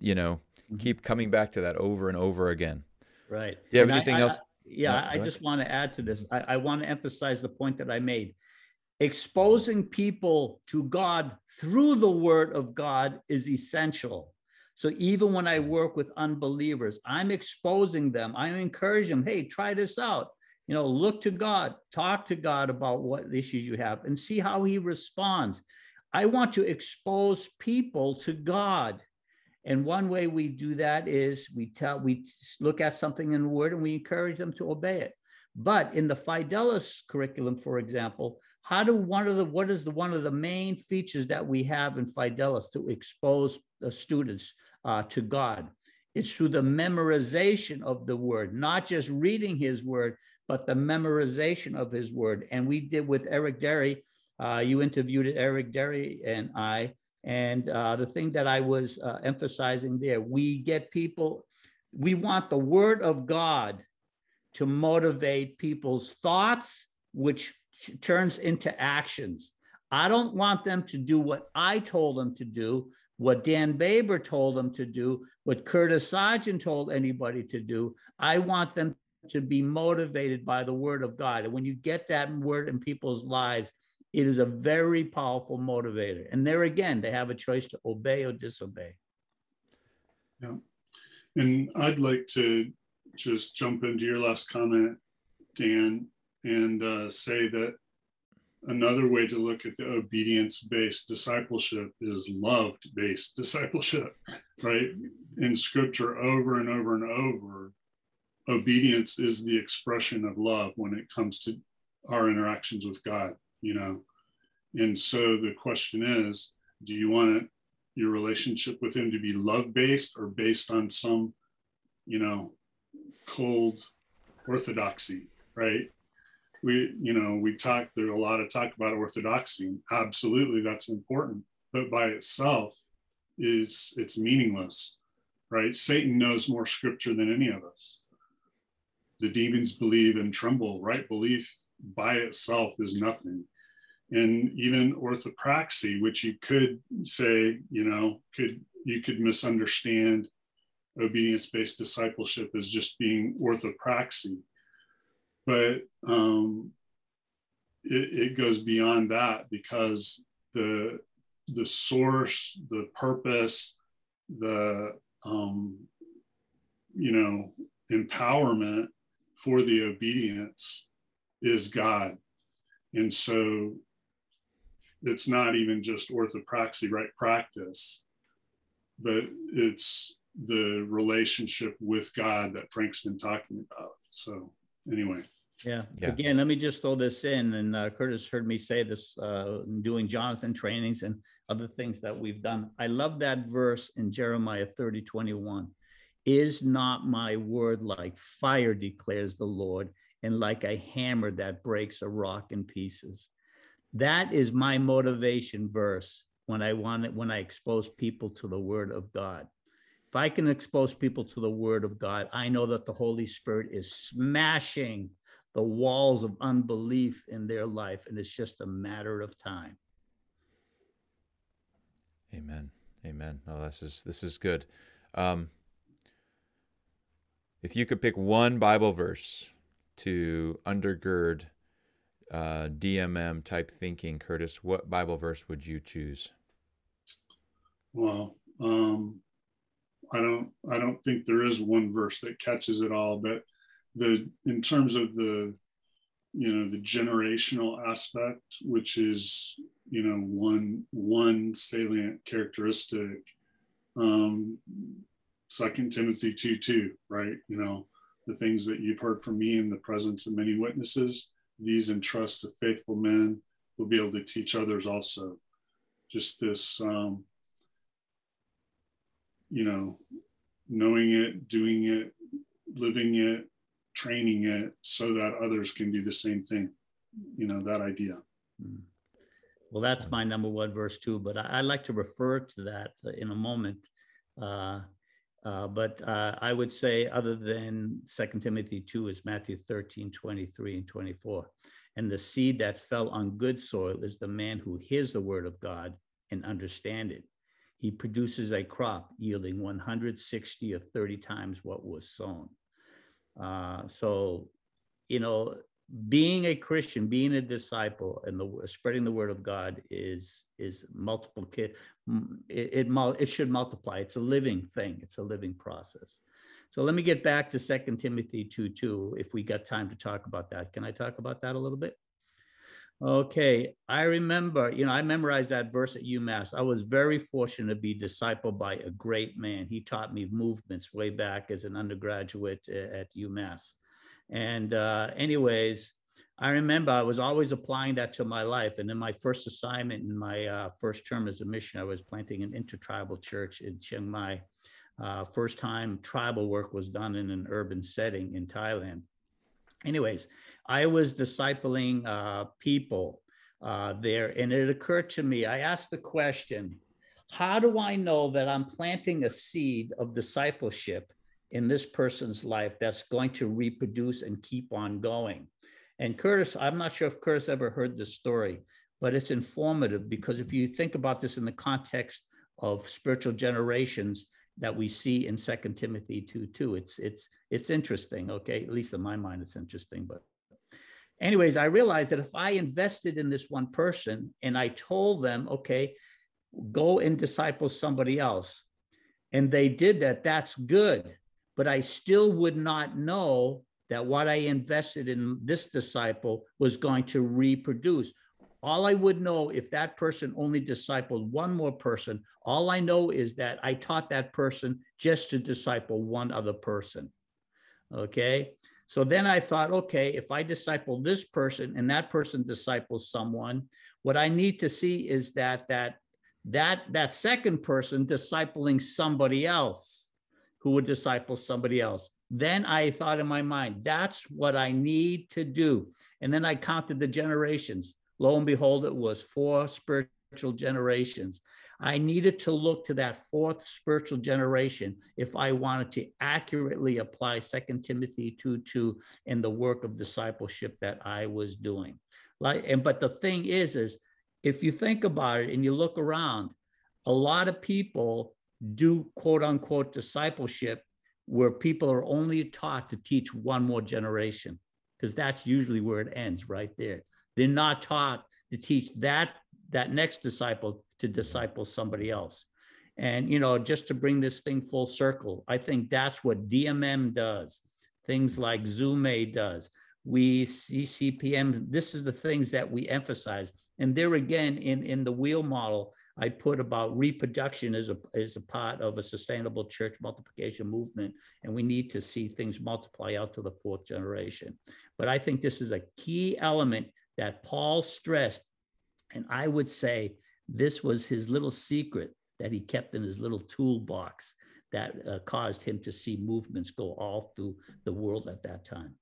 you know, keep coming back to that over and over again. Right. Do you have anything else? I just want to add to this. I want to emphasize the point that I made. Exposing people to God through the Word of God is essential. So even when I work with unbelievers, I'm exposing them. I'm encouraging them, hey, try this out. You know, look to God, talk to God about what issues you have and see how he responds. I want to expose people to God. And one way we do that is we look at something in the Word and we encourage them to obey it. But in the Fidelis curriculum, for example, what is one of the main features that we have in Fidelis to expose the students to God? It's through the memorization of the Word, not just reading his Word, but the memorization of his Word. And we did with Eric Derry. You interviewed Eric Derry and I. And the thing that I was emphasizing there, we want the Word of God to motivate people's thoughts, which turns into actions. I don't want them to do what I told them to do, what Dan Baber told them to do, what Curtis Sargent told anybody to do. I want them to be motivated by the Word of God. And when you get that Word in people's lives, it is a very powerful motivator. And there again, they have a choice to obey or disobey. Yeah. And I'd like to just jump into your last comment, Dan, and say that another way to look at the obedience-based discipleship is loved-based discipleship, right? In Scripture, over and over and over, obedience is the expression of love when it comes to our interactions with God. You know, and so the question is, do you want your relationship with him to be love-based or based on some, you know, cold orthodoxy, right? We talk, there's a lot of talk about orthodoxy. Absolutely, that's important, but by itself it's meaningless, right? Satan knows more Scripture than any of us. The demons believe and tremble, right? Belief by itself is nothing. And even orthopraxy, which you could say, you know, you could misunderstand obedience-based discipleship as just being orthopraxy, but it goes beyond that, because the source, the purpose, the empowerment for the obedience is God. And so it's not even just orthopraxy, right, practice, but it's the relationship with God that Frank's been talking about. So anyway. Yeah. Again, let me just throw this in, and Curtis heard me say this doing Jonathan trainings and other things that we've done. I love that verse in Jeremiah 30:21. Is not my word like fire, declares the Lord, and like a hammer that breaks a rock in pieces? That is my motivation verse when I expose people to the Word of God. If I can expose people to the Word of God, I know that the Holy Spirit is smashing the walls of unbelief in their life, and it's just a matter of time. Amen. Amen. Oh, this is good. If you could pick one Bible verse to undergird DMM type thinking, Curtis, what Bible verse would you choose? Well, I don't think there is one verse that catches it all, but in terms of the you know, the generational aspect, which is, you know, one salient characteristic. 2 Timothy 2:2, right? You know, the things that you've heard from me in the presence of many witnesses, these entrust to faithful men who will be able to teach others also. Just this, you know, knowing it, doing it, living it, training it so that others can do the same thing, you know, that idea. Well, that's my number one verse too, but I'd like to refer to that in a moment. But I would say other than 2 Timothy 2 is Matthew 13, 23 and 24. And the seed that fell on good soil is the man who hears the word of God and understands it. He produces a crop yielding 160 or 30 times what was sown. So, you know, being a Christian, being a disciple, and spreading the word of God is multiple. It should multiply. It's a living thing. It's a living process. So let me get back to 2 Timothy 2:2. If we got time to talk about that, can I talk about that a little bit? Okay, I remember, you know, I memorized that verse at UMass. I was very fortunate to be discipled by a great man. He taught me movements way back as an undergraduate at UMass. And anyways, I remember I was always applying that to my life. And in my first assignment in my first term as a missionary, I was planting an intertribal church in Chiang Mai. First time tribal work was done in an urban setting in Thailand. Anyways, I was discipling people there, and it occurred to me, I asked the question, how do I know that I'm planting a seed of discipleship in this person's life that's going to reproduce and keep on going? And Curtis, I'm not sure if Curtis ever heard this story, but it's informative, because if you think about this in the context of spiritual generations that we see in 2 Timothy 2:2. It's interesting, okay? At least in my mind, it's interesting. But anyways, I realized that if I invested in this one person and I told them, okay, go and disciple somebody else, and they did that, that's good. But I still would not know that what I invested in this disciple was going to reproduce. All I would know if that person only discipled one more person, all I know is that I taught that person just to disciple one other person, okay? So then I thought, okay, if I disciple this person and that person disciples someone, what I need to see is that second person discipling somebody else who would disciple somebody else. Then I thought in my mind, that's what I need to do. And then I counted the generations. Lo and behold, it was 4 spiritual generations. I needed to look to that 4th spiritual generation if I wanted to accurately apply 2 Timothy 2:2 in the work of discipleship that I was doing. But the thing is if you think about it and you look around, a lot of people do quote unquote discipleship where people are only taught to teach one more generation, because that's usually where it ends, right there. They're not taught to teach that next disciple to disciple somebody else. And, you know, just to bring this thing full circle, I think that's what DMM does. Things like Zume does. We see CPM. This is the things that we emphasize. And there again, in the wheel model, I put about reproduction as a part of a sustainable church multiplication movement. And we need to see things multiply out to the 4th generation. But I think this is a key element that Paul stressed, and I would say this was his little secret that he kept in his little toolbox that caused him to see movements go all through the world at that time.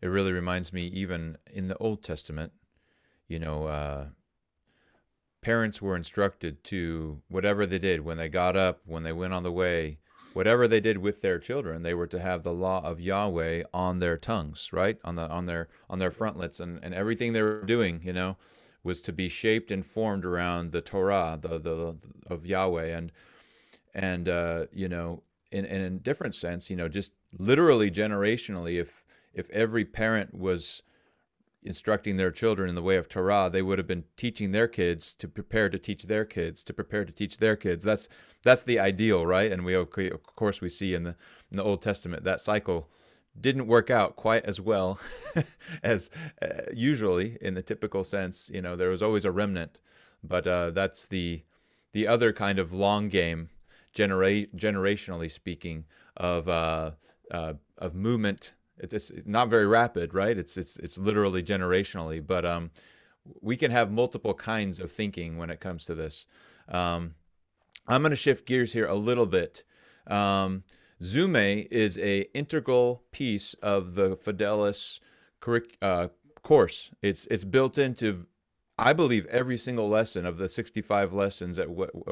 It really reminds me, even in the Old Testament, you know, parents were instructed to, whatever they did, when they got up, when they went on the way, whatever they did with their children, they were to have the law of Yahweh on their tongues, right? On their frontlets, and everything they were doing, you know, was to be shaped and formed around the Torah, the of Yahweh, and you know, in a different sense, you know, just literally generationally, if every parent was instructing their children in the way of Torah, they would have been teaching their kids to prepare to teach their kids to prepare to teach their kids. That's the ideal, right? And we, of course, we see in the Old Testament that cycle didn't work out quite as well as usually in the typical sense. You know, there was always a remnant, but that's the other kind of long game, generationally speaking, of movement. It's not very rapid, right? It's literally generationally, but we can have multiple kinds of thinking when it comes to this. I'm going to shift gears here a little bit. Zume is an integral piece of the Fidelis course. It's built into, I believe, every single lesson of the 65 lessons of what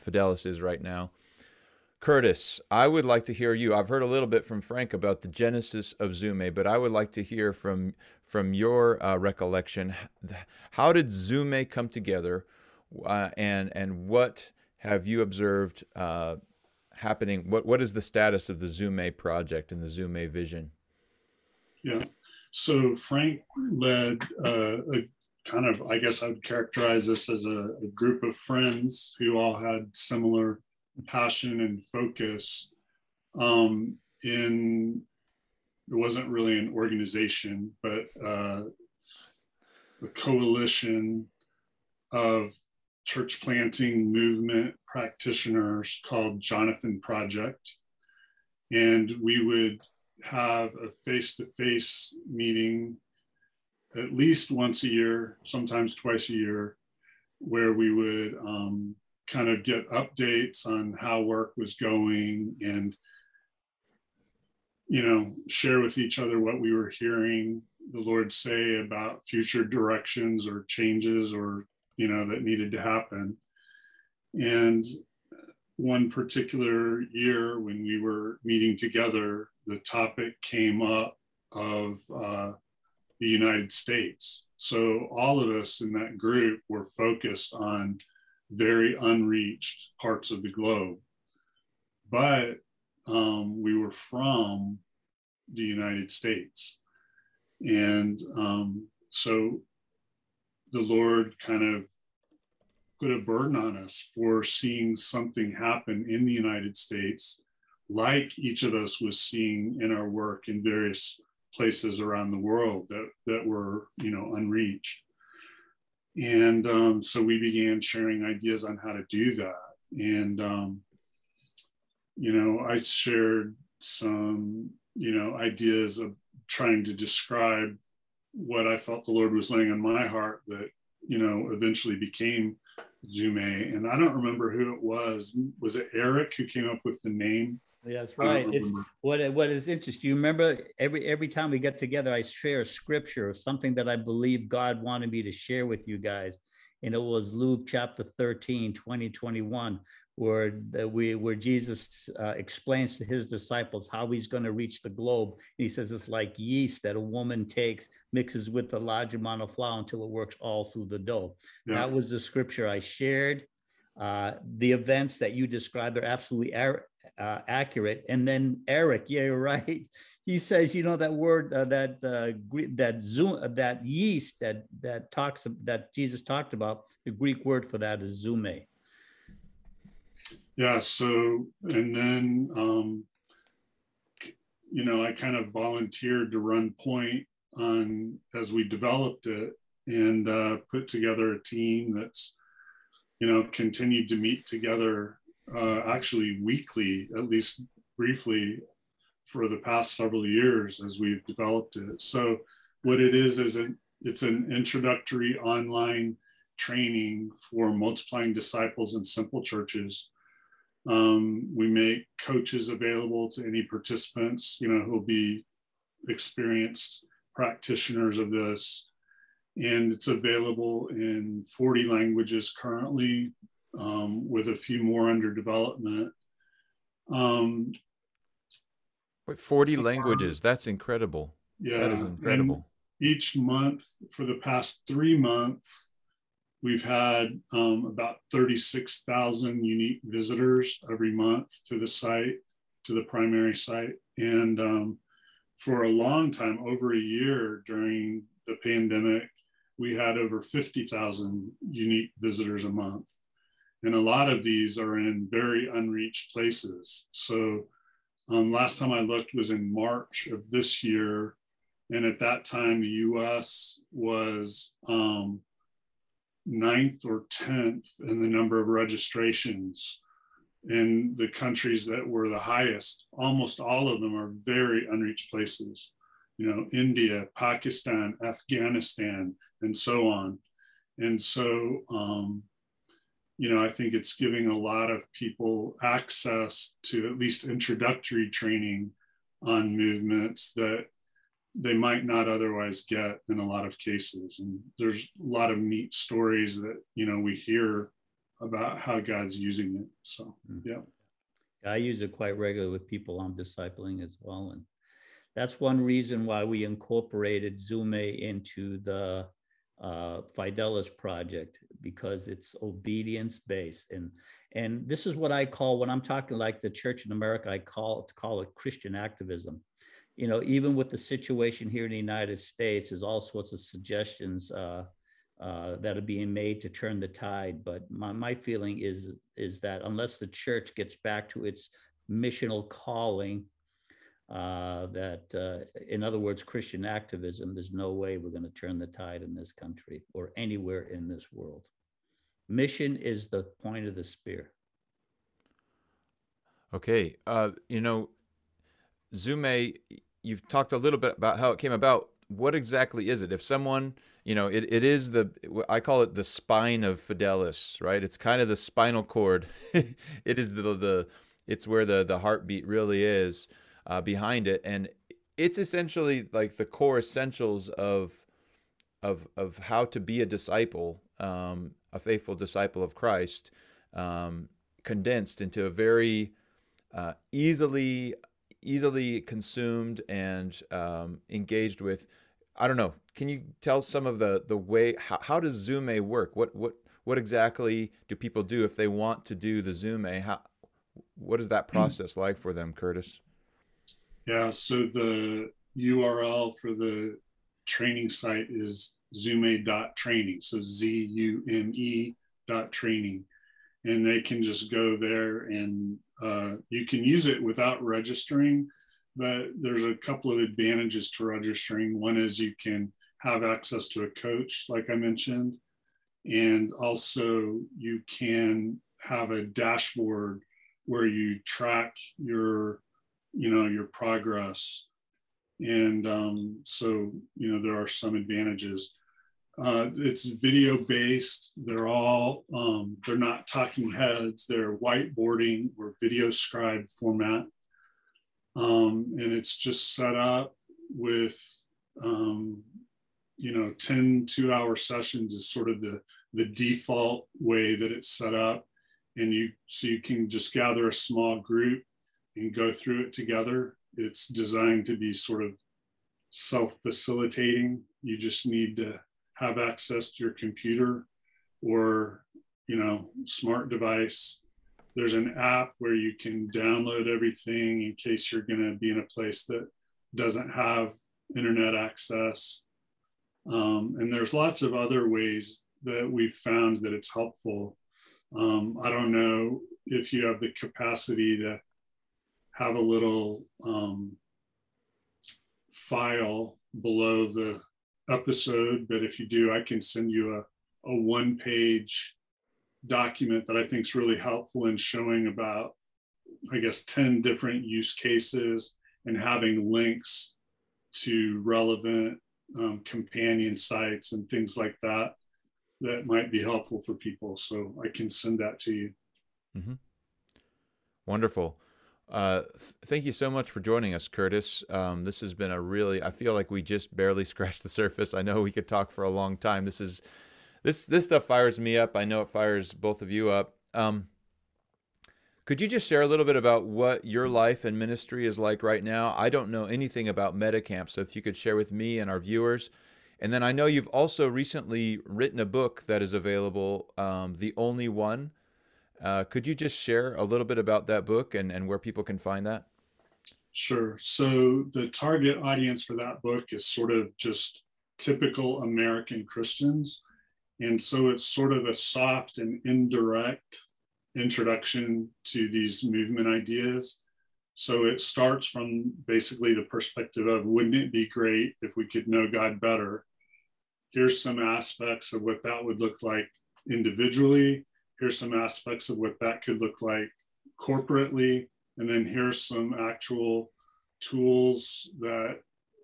Fidelis is right now. Curtis, I would like to hear you. I've heard a little bit from Frank about the genesis of Zume, but I would like to hear from your recollection. How did Zume come together, and what have you observed happening? What is the status of the Zume project and the Zume vision? Yeah, so Frank led a kind of, I guess I would characterize this as a group of friends who all had similar passion and focus. It wasn't really an organization, but a coalition of church planting movement practitioners called Jonathan Project. And we would have a face-to-face meeting at least once a year, sometimes twice a year, where we would kind of get updates on how work was going and, you know, share with each other what we were hearing the Lord say about future directions or changes or, you know, that needed to happen. And one particular year when we were meeting together, the topic came up of the United States. So all of us in that group were focused on very unreached parts of the globe. But we were from the United States. And so the Lord kind of put a burden on us for seeing something happen in the United States, like each of us was seeing in our work in various places around the world that were, you know, unreached. And so we began sharing ideas on how to do that. And, you know, I shared some, you know, ideas of trying to describe what I felt the Lord was laying on my heart that, you know, eventually became Zume. And I don't remember who it was. Was it Eric who came up with the name? Yeah, that's right. It's what is interesting. You remember every time we get together, I share a scripture or something that I believe God wanted me to share with you guys. And it was Luke chapter 13, 20-21, where Jesus explains to his disciples how he's going to reach the globe. And he says, it's like yeast that a woman takes, mixes with a large amount of flour until it works all through the dough. Yeah. That was the scripture I shared. The events that you described are absolutely accurate. And then Eric, yeah, you're right. He says, you know, that word, that yeast that Jesus talked about, the Greek word for that is Zume. Yeah. So, and then, you know, I kind of volunteered to run point on as we developed it and put together a team that's, you know, continued to meet together actually weekly, at least briefly, for the past several years as we've developed it. So what it is it's an introductory online training for multiplying disciples in simple churches. We make coaches available to any participants, you know, who'll be experienced practitioners of this. And it's available in 40 languages currently, with a few more under development. 40 languages, that's incredible. Yeah, that is incredible. And each month for the past 3 months, we've had about 36,000 unique visitors every month to the site, to the primary site. And for a long time, over a year during the pandemic, we had over 50,000 unique visitors a month. And a lot of these are in very unreached places. So Last time I looked was in March of this year. And at that time, the U.S. was 9th or 10th in the number of registrations. And the countries that were the highest, almost all of them are very unreached places. You know, India, Pakistan, Afghanistan, and so on. And so, you know, I think it's giving a lot of people access to at least introductory training on movements that they might not otherwise get in a lot of cases. And there's a lot of neat stories that, you know, we hear about how God's using it. So, yeah. I use it quite regularly with people I'm discipling as well. And that's one reason why we incorporated Zume into the Fidelis project, because it's obedience based. And this is what I call, when I'm talking like the church in America, I call it Christian activism. You know, even with the situation here in the United States, there's all sorts of suggestions that are being made to turn the tide. But my feeling is that unless the church gets back to its missional calling, in other words, Christian activism, there's no way we're going to turn the tide in this country or anywhere in this world. Mission is the point of the spear. Okay. You know, Zume, you've talked a little bit about how it came about. What exactly is it? If someone, you know, it is the, I call it the spine of Fidelis, right? It's kind of the spinal cord. It is it's where the heartbeat really is. Behind it, and it's essentially like the core essentials of how to be a disciple, a faithful disciple of Christ, condensed into a very easily consumed and engaged with. I don't know. Can you tell some of the way how does Zume work? What exactly do people do if they want to do the Zume? What is that process like for them, Curtis? Yeah, so the URL for the training site is zume.training, so zume.training. And they can just go there, and you can use it without registering, but there's a couple of advantages to registering. One is you can have access to a coach, like I mentioned, and also you can have a dashboard where you track your progress. And so, you know, there are some advantages. It's video based. They're all, they're not talking heads. They're whiteboarding or video scribe format. And it's just set up with, you know, 10 two-hour sessions is sort of the default way that it's set up. And so you can just gather a small group and go through it together. It's designed to be sort of self-facilitating. You just need to have access to your computer or, you know, smart device. There's an app where you can download everything in case you're going to be in a place that doesn't have internet access. And there's lots of other ways that we've found that it's helpful. I don't know if you have the capacity to have a little file below the episode, but if you do, I can send you a one-page document that I think is really helpful in showing about, I guess, 10 different use cases and having links to relevant companion sites and things like that that might be helpful for people. So I can send that to you. Mm-hmm. Wonderful. Thank you so much for joining us, Curtis. This has been I feel like we just barely scratched the surface. I know we could talk for a long time. This stuff fires me up. I know it fires both of you up. Could you just share a little bit about what your life and ministry is like right now? I don't know anything about Metacamp, so if you could share with me and our viewers. And then I know you've also recently written a book that is available, The Only One. Could you just share a little bit about that book and where people can find that? Sure. So the target audience for that book is sort of just typical American Christians. And so it's sort of a soft and indirect introduction to these movement ideas. So it starts from basically the perspective of, wouldn't it be great if we could know God better? Here's some aspects of what that would look like individually. Here's some aspects of what that could look like corporately. And then here's some actual tools that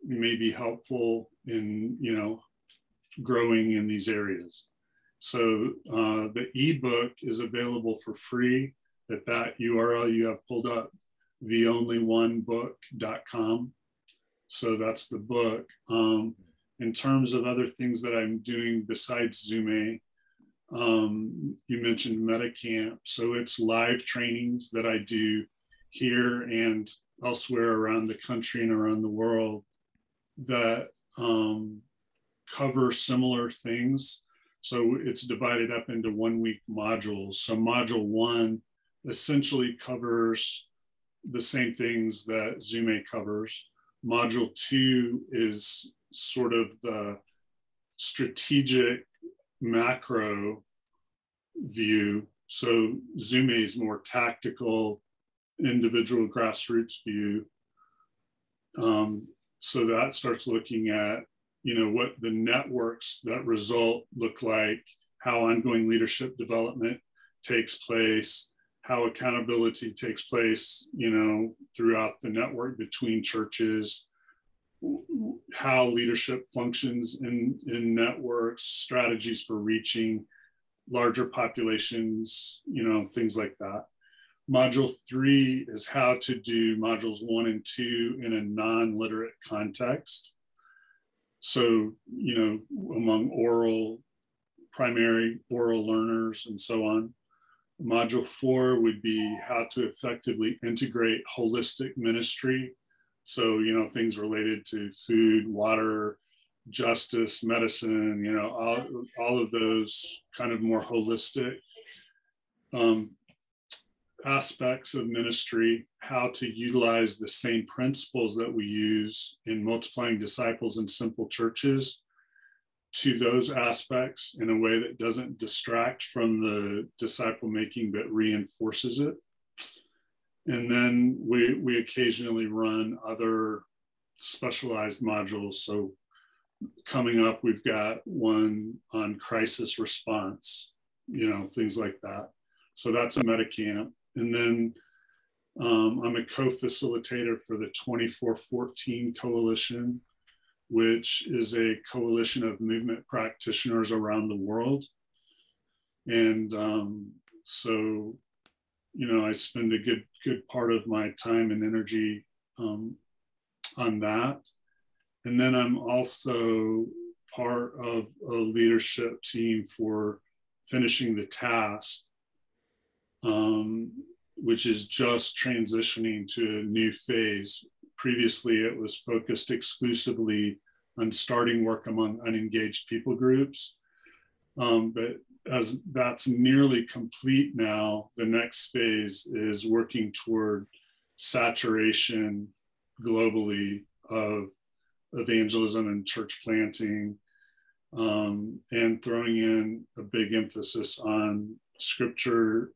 may be helpful in, you know, growing in these areas. So the ebook is available for free at that URL you have pulled up, theonlyonebook.com. So that's the book. In terms of other things that I'm doing besides Zume, you mentioned Metacamp. So it's live trainings that I do here and elsewhere around the country and around the world that cover similar things. So it's divided up into 1 week modules. So module one essentially covers the same things that Zume covers. Module two is sort of the strategic macro view. So Zume is more tactical, individual grassroots view. So that starts looking at, you know, what the networks that result look like, how ongoing leadership development takes place, how accountability takes place, you know, throughout the network between churches, how leadership functions in networks, strategies for reaching larger populations, you know, things like that. Module three is how to do modules 1 and 2 in a non-literate context. So, you know, among oral, primary oral learners and so on. Module four would be how to effectively integrate holistic ministry. So, you know, things related to food, water, justice, medicine, you know, all of those kind of more holistic aspects of ministry, how to utilize the same principles that we use in multiplying disciples in simple churches to those aspects in a way that doesn't distract from the disciple making, but reinforces it. And then we occasionally run other specialized modules. So coming up, we've got one on crisis response, you know, things like that. So that's a Metacamp. And then I'm a co-facilitator for the 2414 Coalition, which is a coalition of movement practitioners around the world. And so, you know, I spend a good part of my time and energy on that. And then I'm also part of a leadership team for Finishing the Task, which is just transitioning to a new phase. Previously, it was focused exclusively on starting work among unengaged people groups. But as that's nearly complete now, the next phase is working toward saturation globally of evangelism and church planting, and throwing in a big emphasis on scripture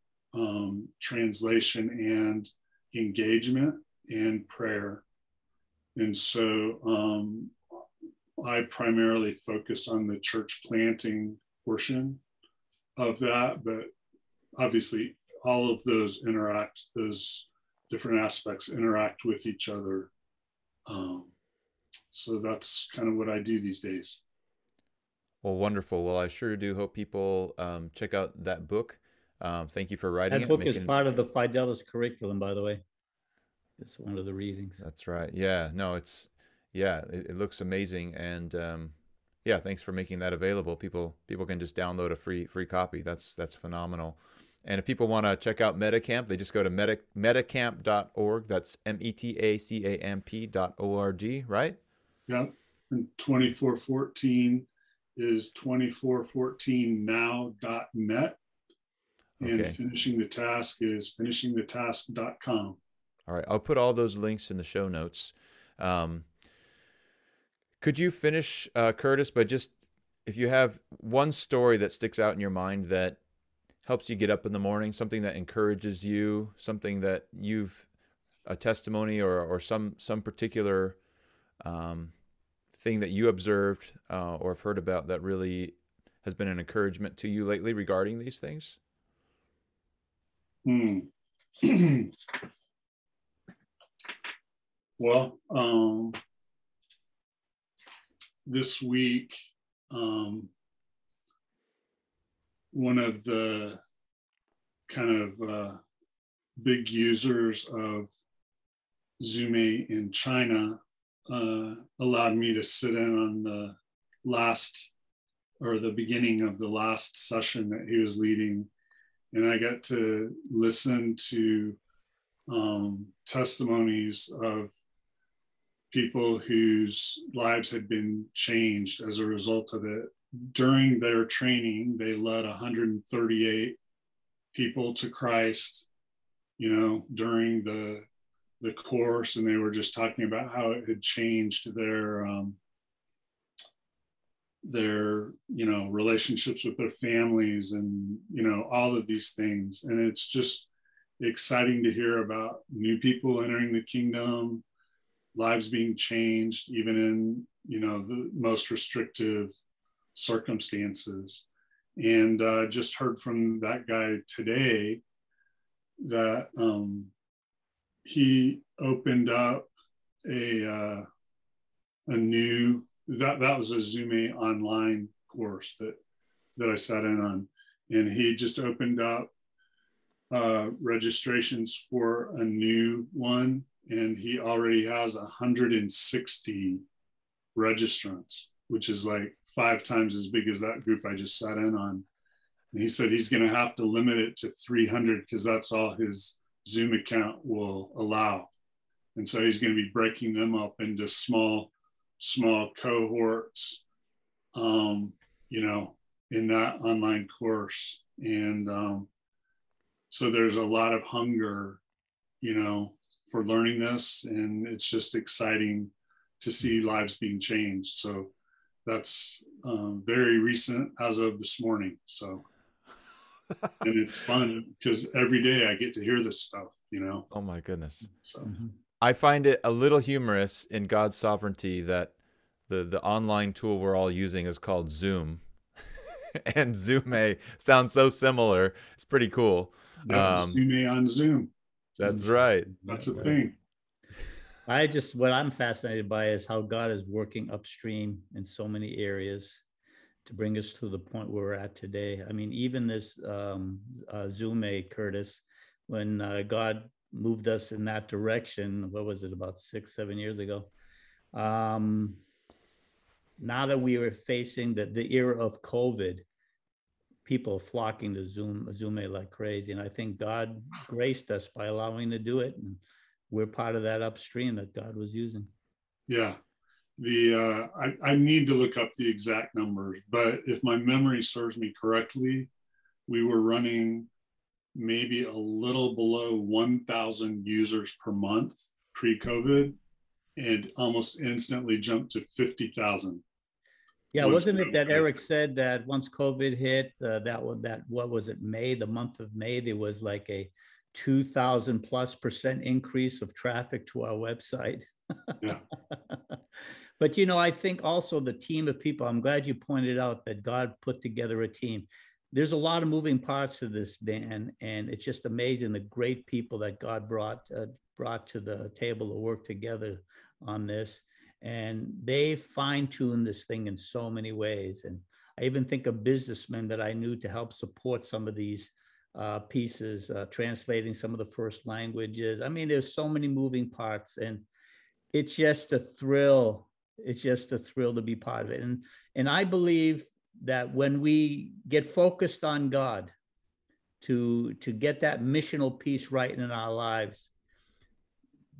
translation and engagement and prayer. And so I primarily focus on the church planting portion of that, but obviously all of those different aspects interact with each other. So that's kind of what I do these days. Well, wonderful. Well, I sure do hope people check out that book. Thank you for writing it. That book is part of the Fidelis curriculum, by the way. It's one of the readings. That's right. Yeah, no, it's, yeah, it looks amazing. And yeah, thanks for making that available. People can just download a free copy. That's phenomenal. And if people want to check out Metacamp, they just go to metacamp.org. That's metacamp.org, right? Yep. And 2414 is 2414now.net. And okay. Finishing the Task is finishingthetask.com. All right. I'll put all those links in the show notes. Could you finish, Curtis, by just, if you have one story that sticks out in your mind that helps you get up in the morning, something that encourages you, something that you've a testimony or some particular thing that you observed or have heard about that really has been an encouragement to you lately regarding these things? Well, this week, one of the kind of big users of Zume in China allowed me to sit in on the beginning of the last session that he was leading. And I got to listen to testimonies of people whose lives had been changed as a result of it. During their training, they led 138 people to Christ, during the course, and they were just talking about how it had changed their relationships with their families and all of these things. And it's just exciting to hear about new people entering the kingdom, lives being changed, even in the most restrictive circumstances. And I just heard from that guy today that he opened up a new, that was a Zume online course that I sat in on. And he just opened up registrations for a new one. And he already has 160 registrants, which is like 5 times as big as that group I just sat in on. And he said he's going to have to limit it to 300 because that's all his Zume account will allow. And so he's going to be breaking them up into small cohorts, in that online course. And so there's a lot of hunger, for learning this. And it's just exciting to see lives being changed. So that's very recent as of this morning. So, and it's fun because every day I get to hear this stuff, Oh my goodness. So. Mm-hmm. I find it a little humorous in God's sovereignty that the online tool we're all using is called Zoom, and Zume sounds so similar. It's pretty cool. Yeah, Zume on Zoom. That's right. That's a thing. What I'm fascinated by is how God is working upstream in so many areas to bring us to the point where we're at today. I mean, even this Zume, Curtis, when God moved us in that direction, what was it, about 6-7 years ago? Now that we were facing the era of COVID, people flocking to Zume like crazy. And I think God graced us by allowing to do it. And we're part of that upstream that God was using. Yeah. I need to look up the exact numbers, but if my memory serves me correctly, we were running maybe a little below 1,000 users per month pre-COVID, and almost instantly jumped to 50,000. Yeah, wasn't it that Eric said that once COVID hit, what was it, May, the month of May, there was like a 2,000+% increase of traffic to our website. Yeah. But, I think also the team of people, I'm glad you pointed out that God put together a team. There's a lot of moving parts to this, Dan, and it's just amazing the great people that God brought to the table to work together on this. And they fine-tuned this thing in so many ways. And I even think of businessmen that I knew to help support some of these pieces, translating some of the first languages. I mean, there's so many moving parts, and it's just a thrill. It's just a thrill to be part of it. And I believe that when we get focused on God to get that missional piece right in our lives,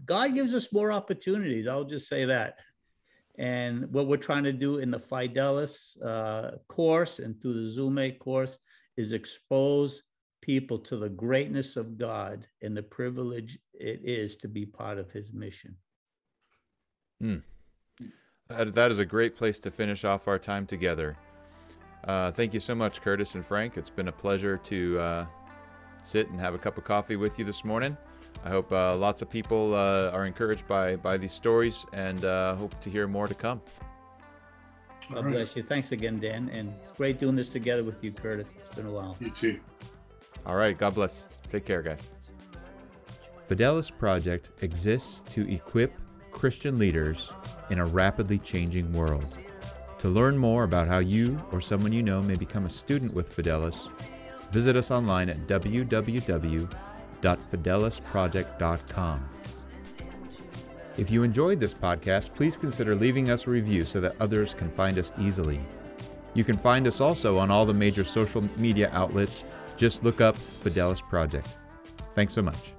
God gives us more opportunities. I'll just say that. And what we're trying to do in the Fidelis course and through the Zume course is expose people to the greatness of God and the privilege it is to be part of his mission. Mm. That is a great place to finish off our time together. Thank you so much, Curtis and Frank. It's been a pleasure to sit and have a cup of coffee with you this morning. I hope lots of people are encouraged by these stories, and hope to hear more to come. God bless you. Thanks again, Dan. And it's great doing this together with you, Curtis. It's been a while. You too. All right. God bless. Take care, guys. Fidelis Project exists to equip Christian leaders in a rapidly changing world. To learn more about how you or someone you know may become a student with Fidelis, visit us online at www.fidelisproject.com. If you enjoyed this podcast, please consider leaving us a review so that others can find us easily. You can find us also on all the major social media outlets. Just look up Fidelis Project. Thanks so much.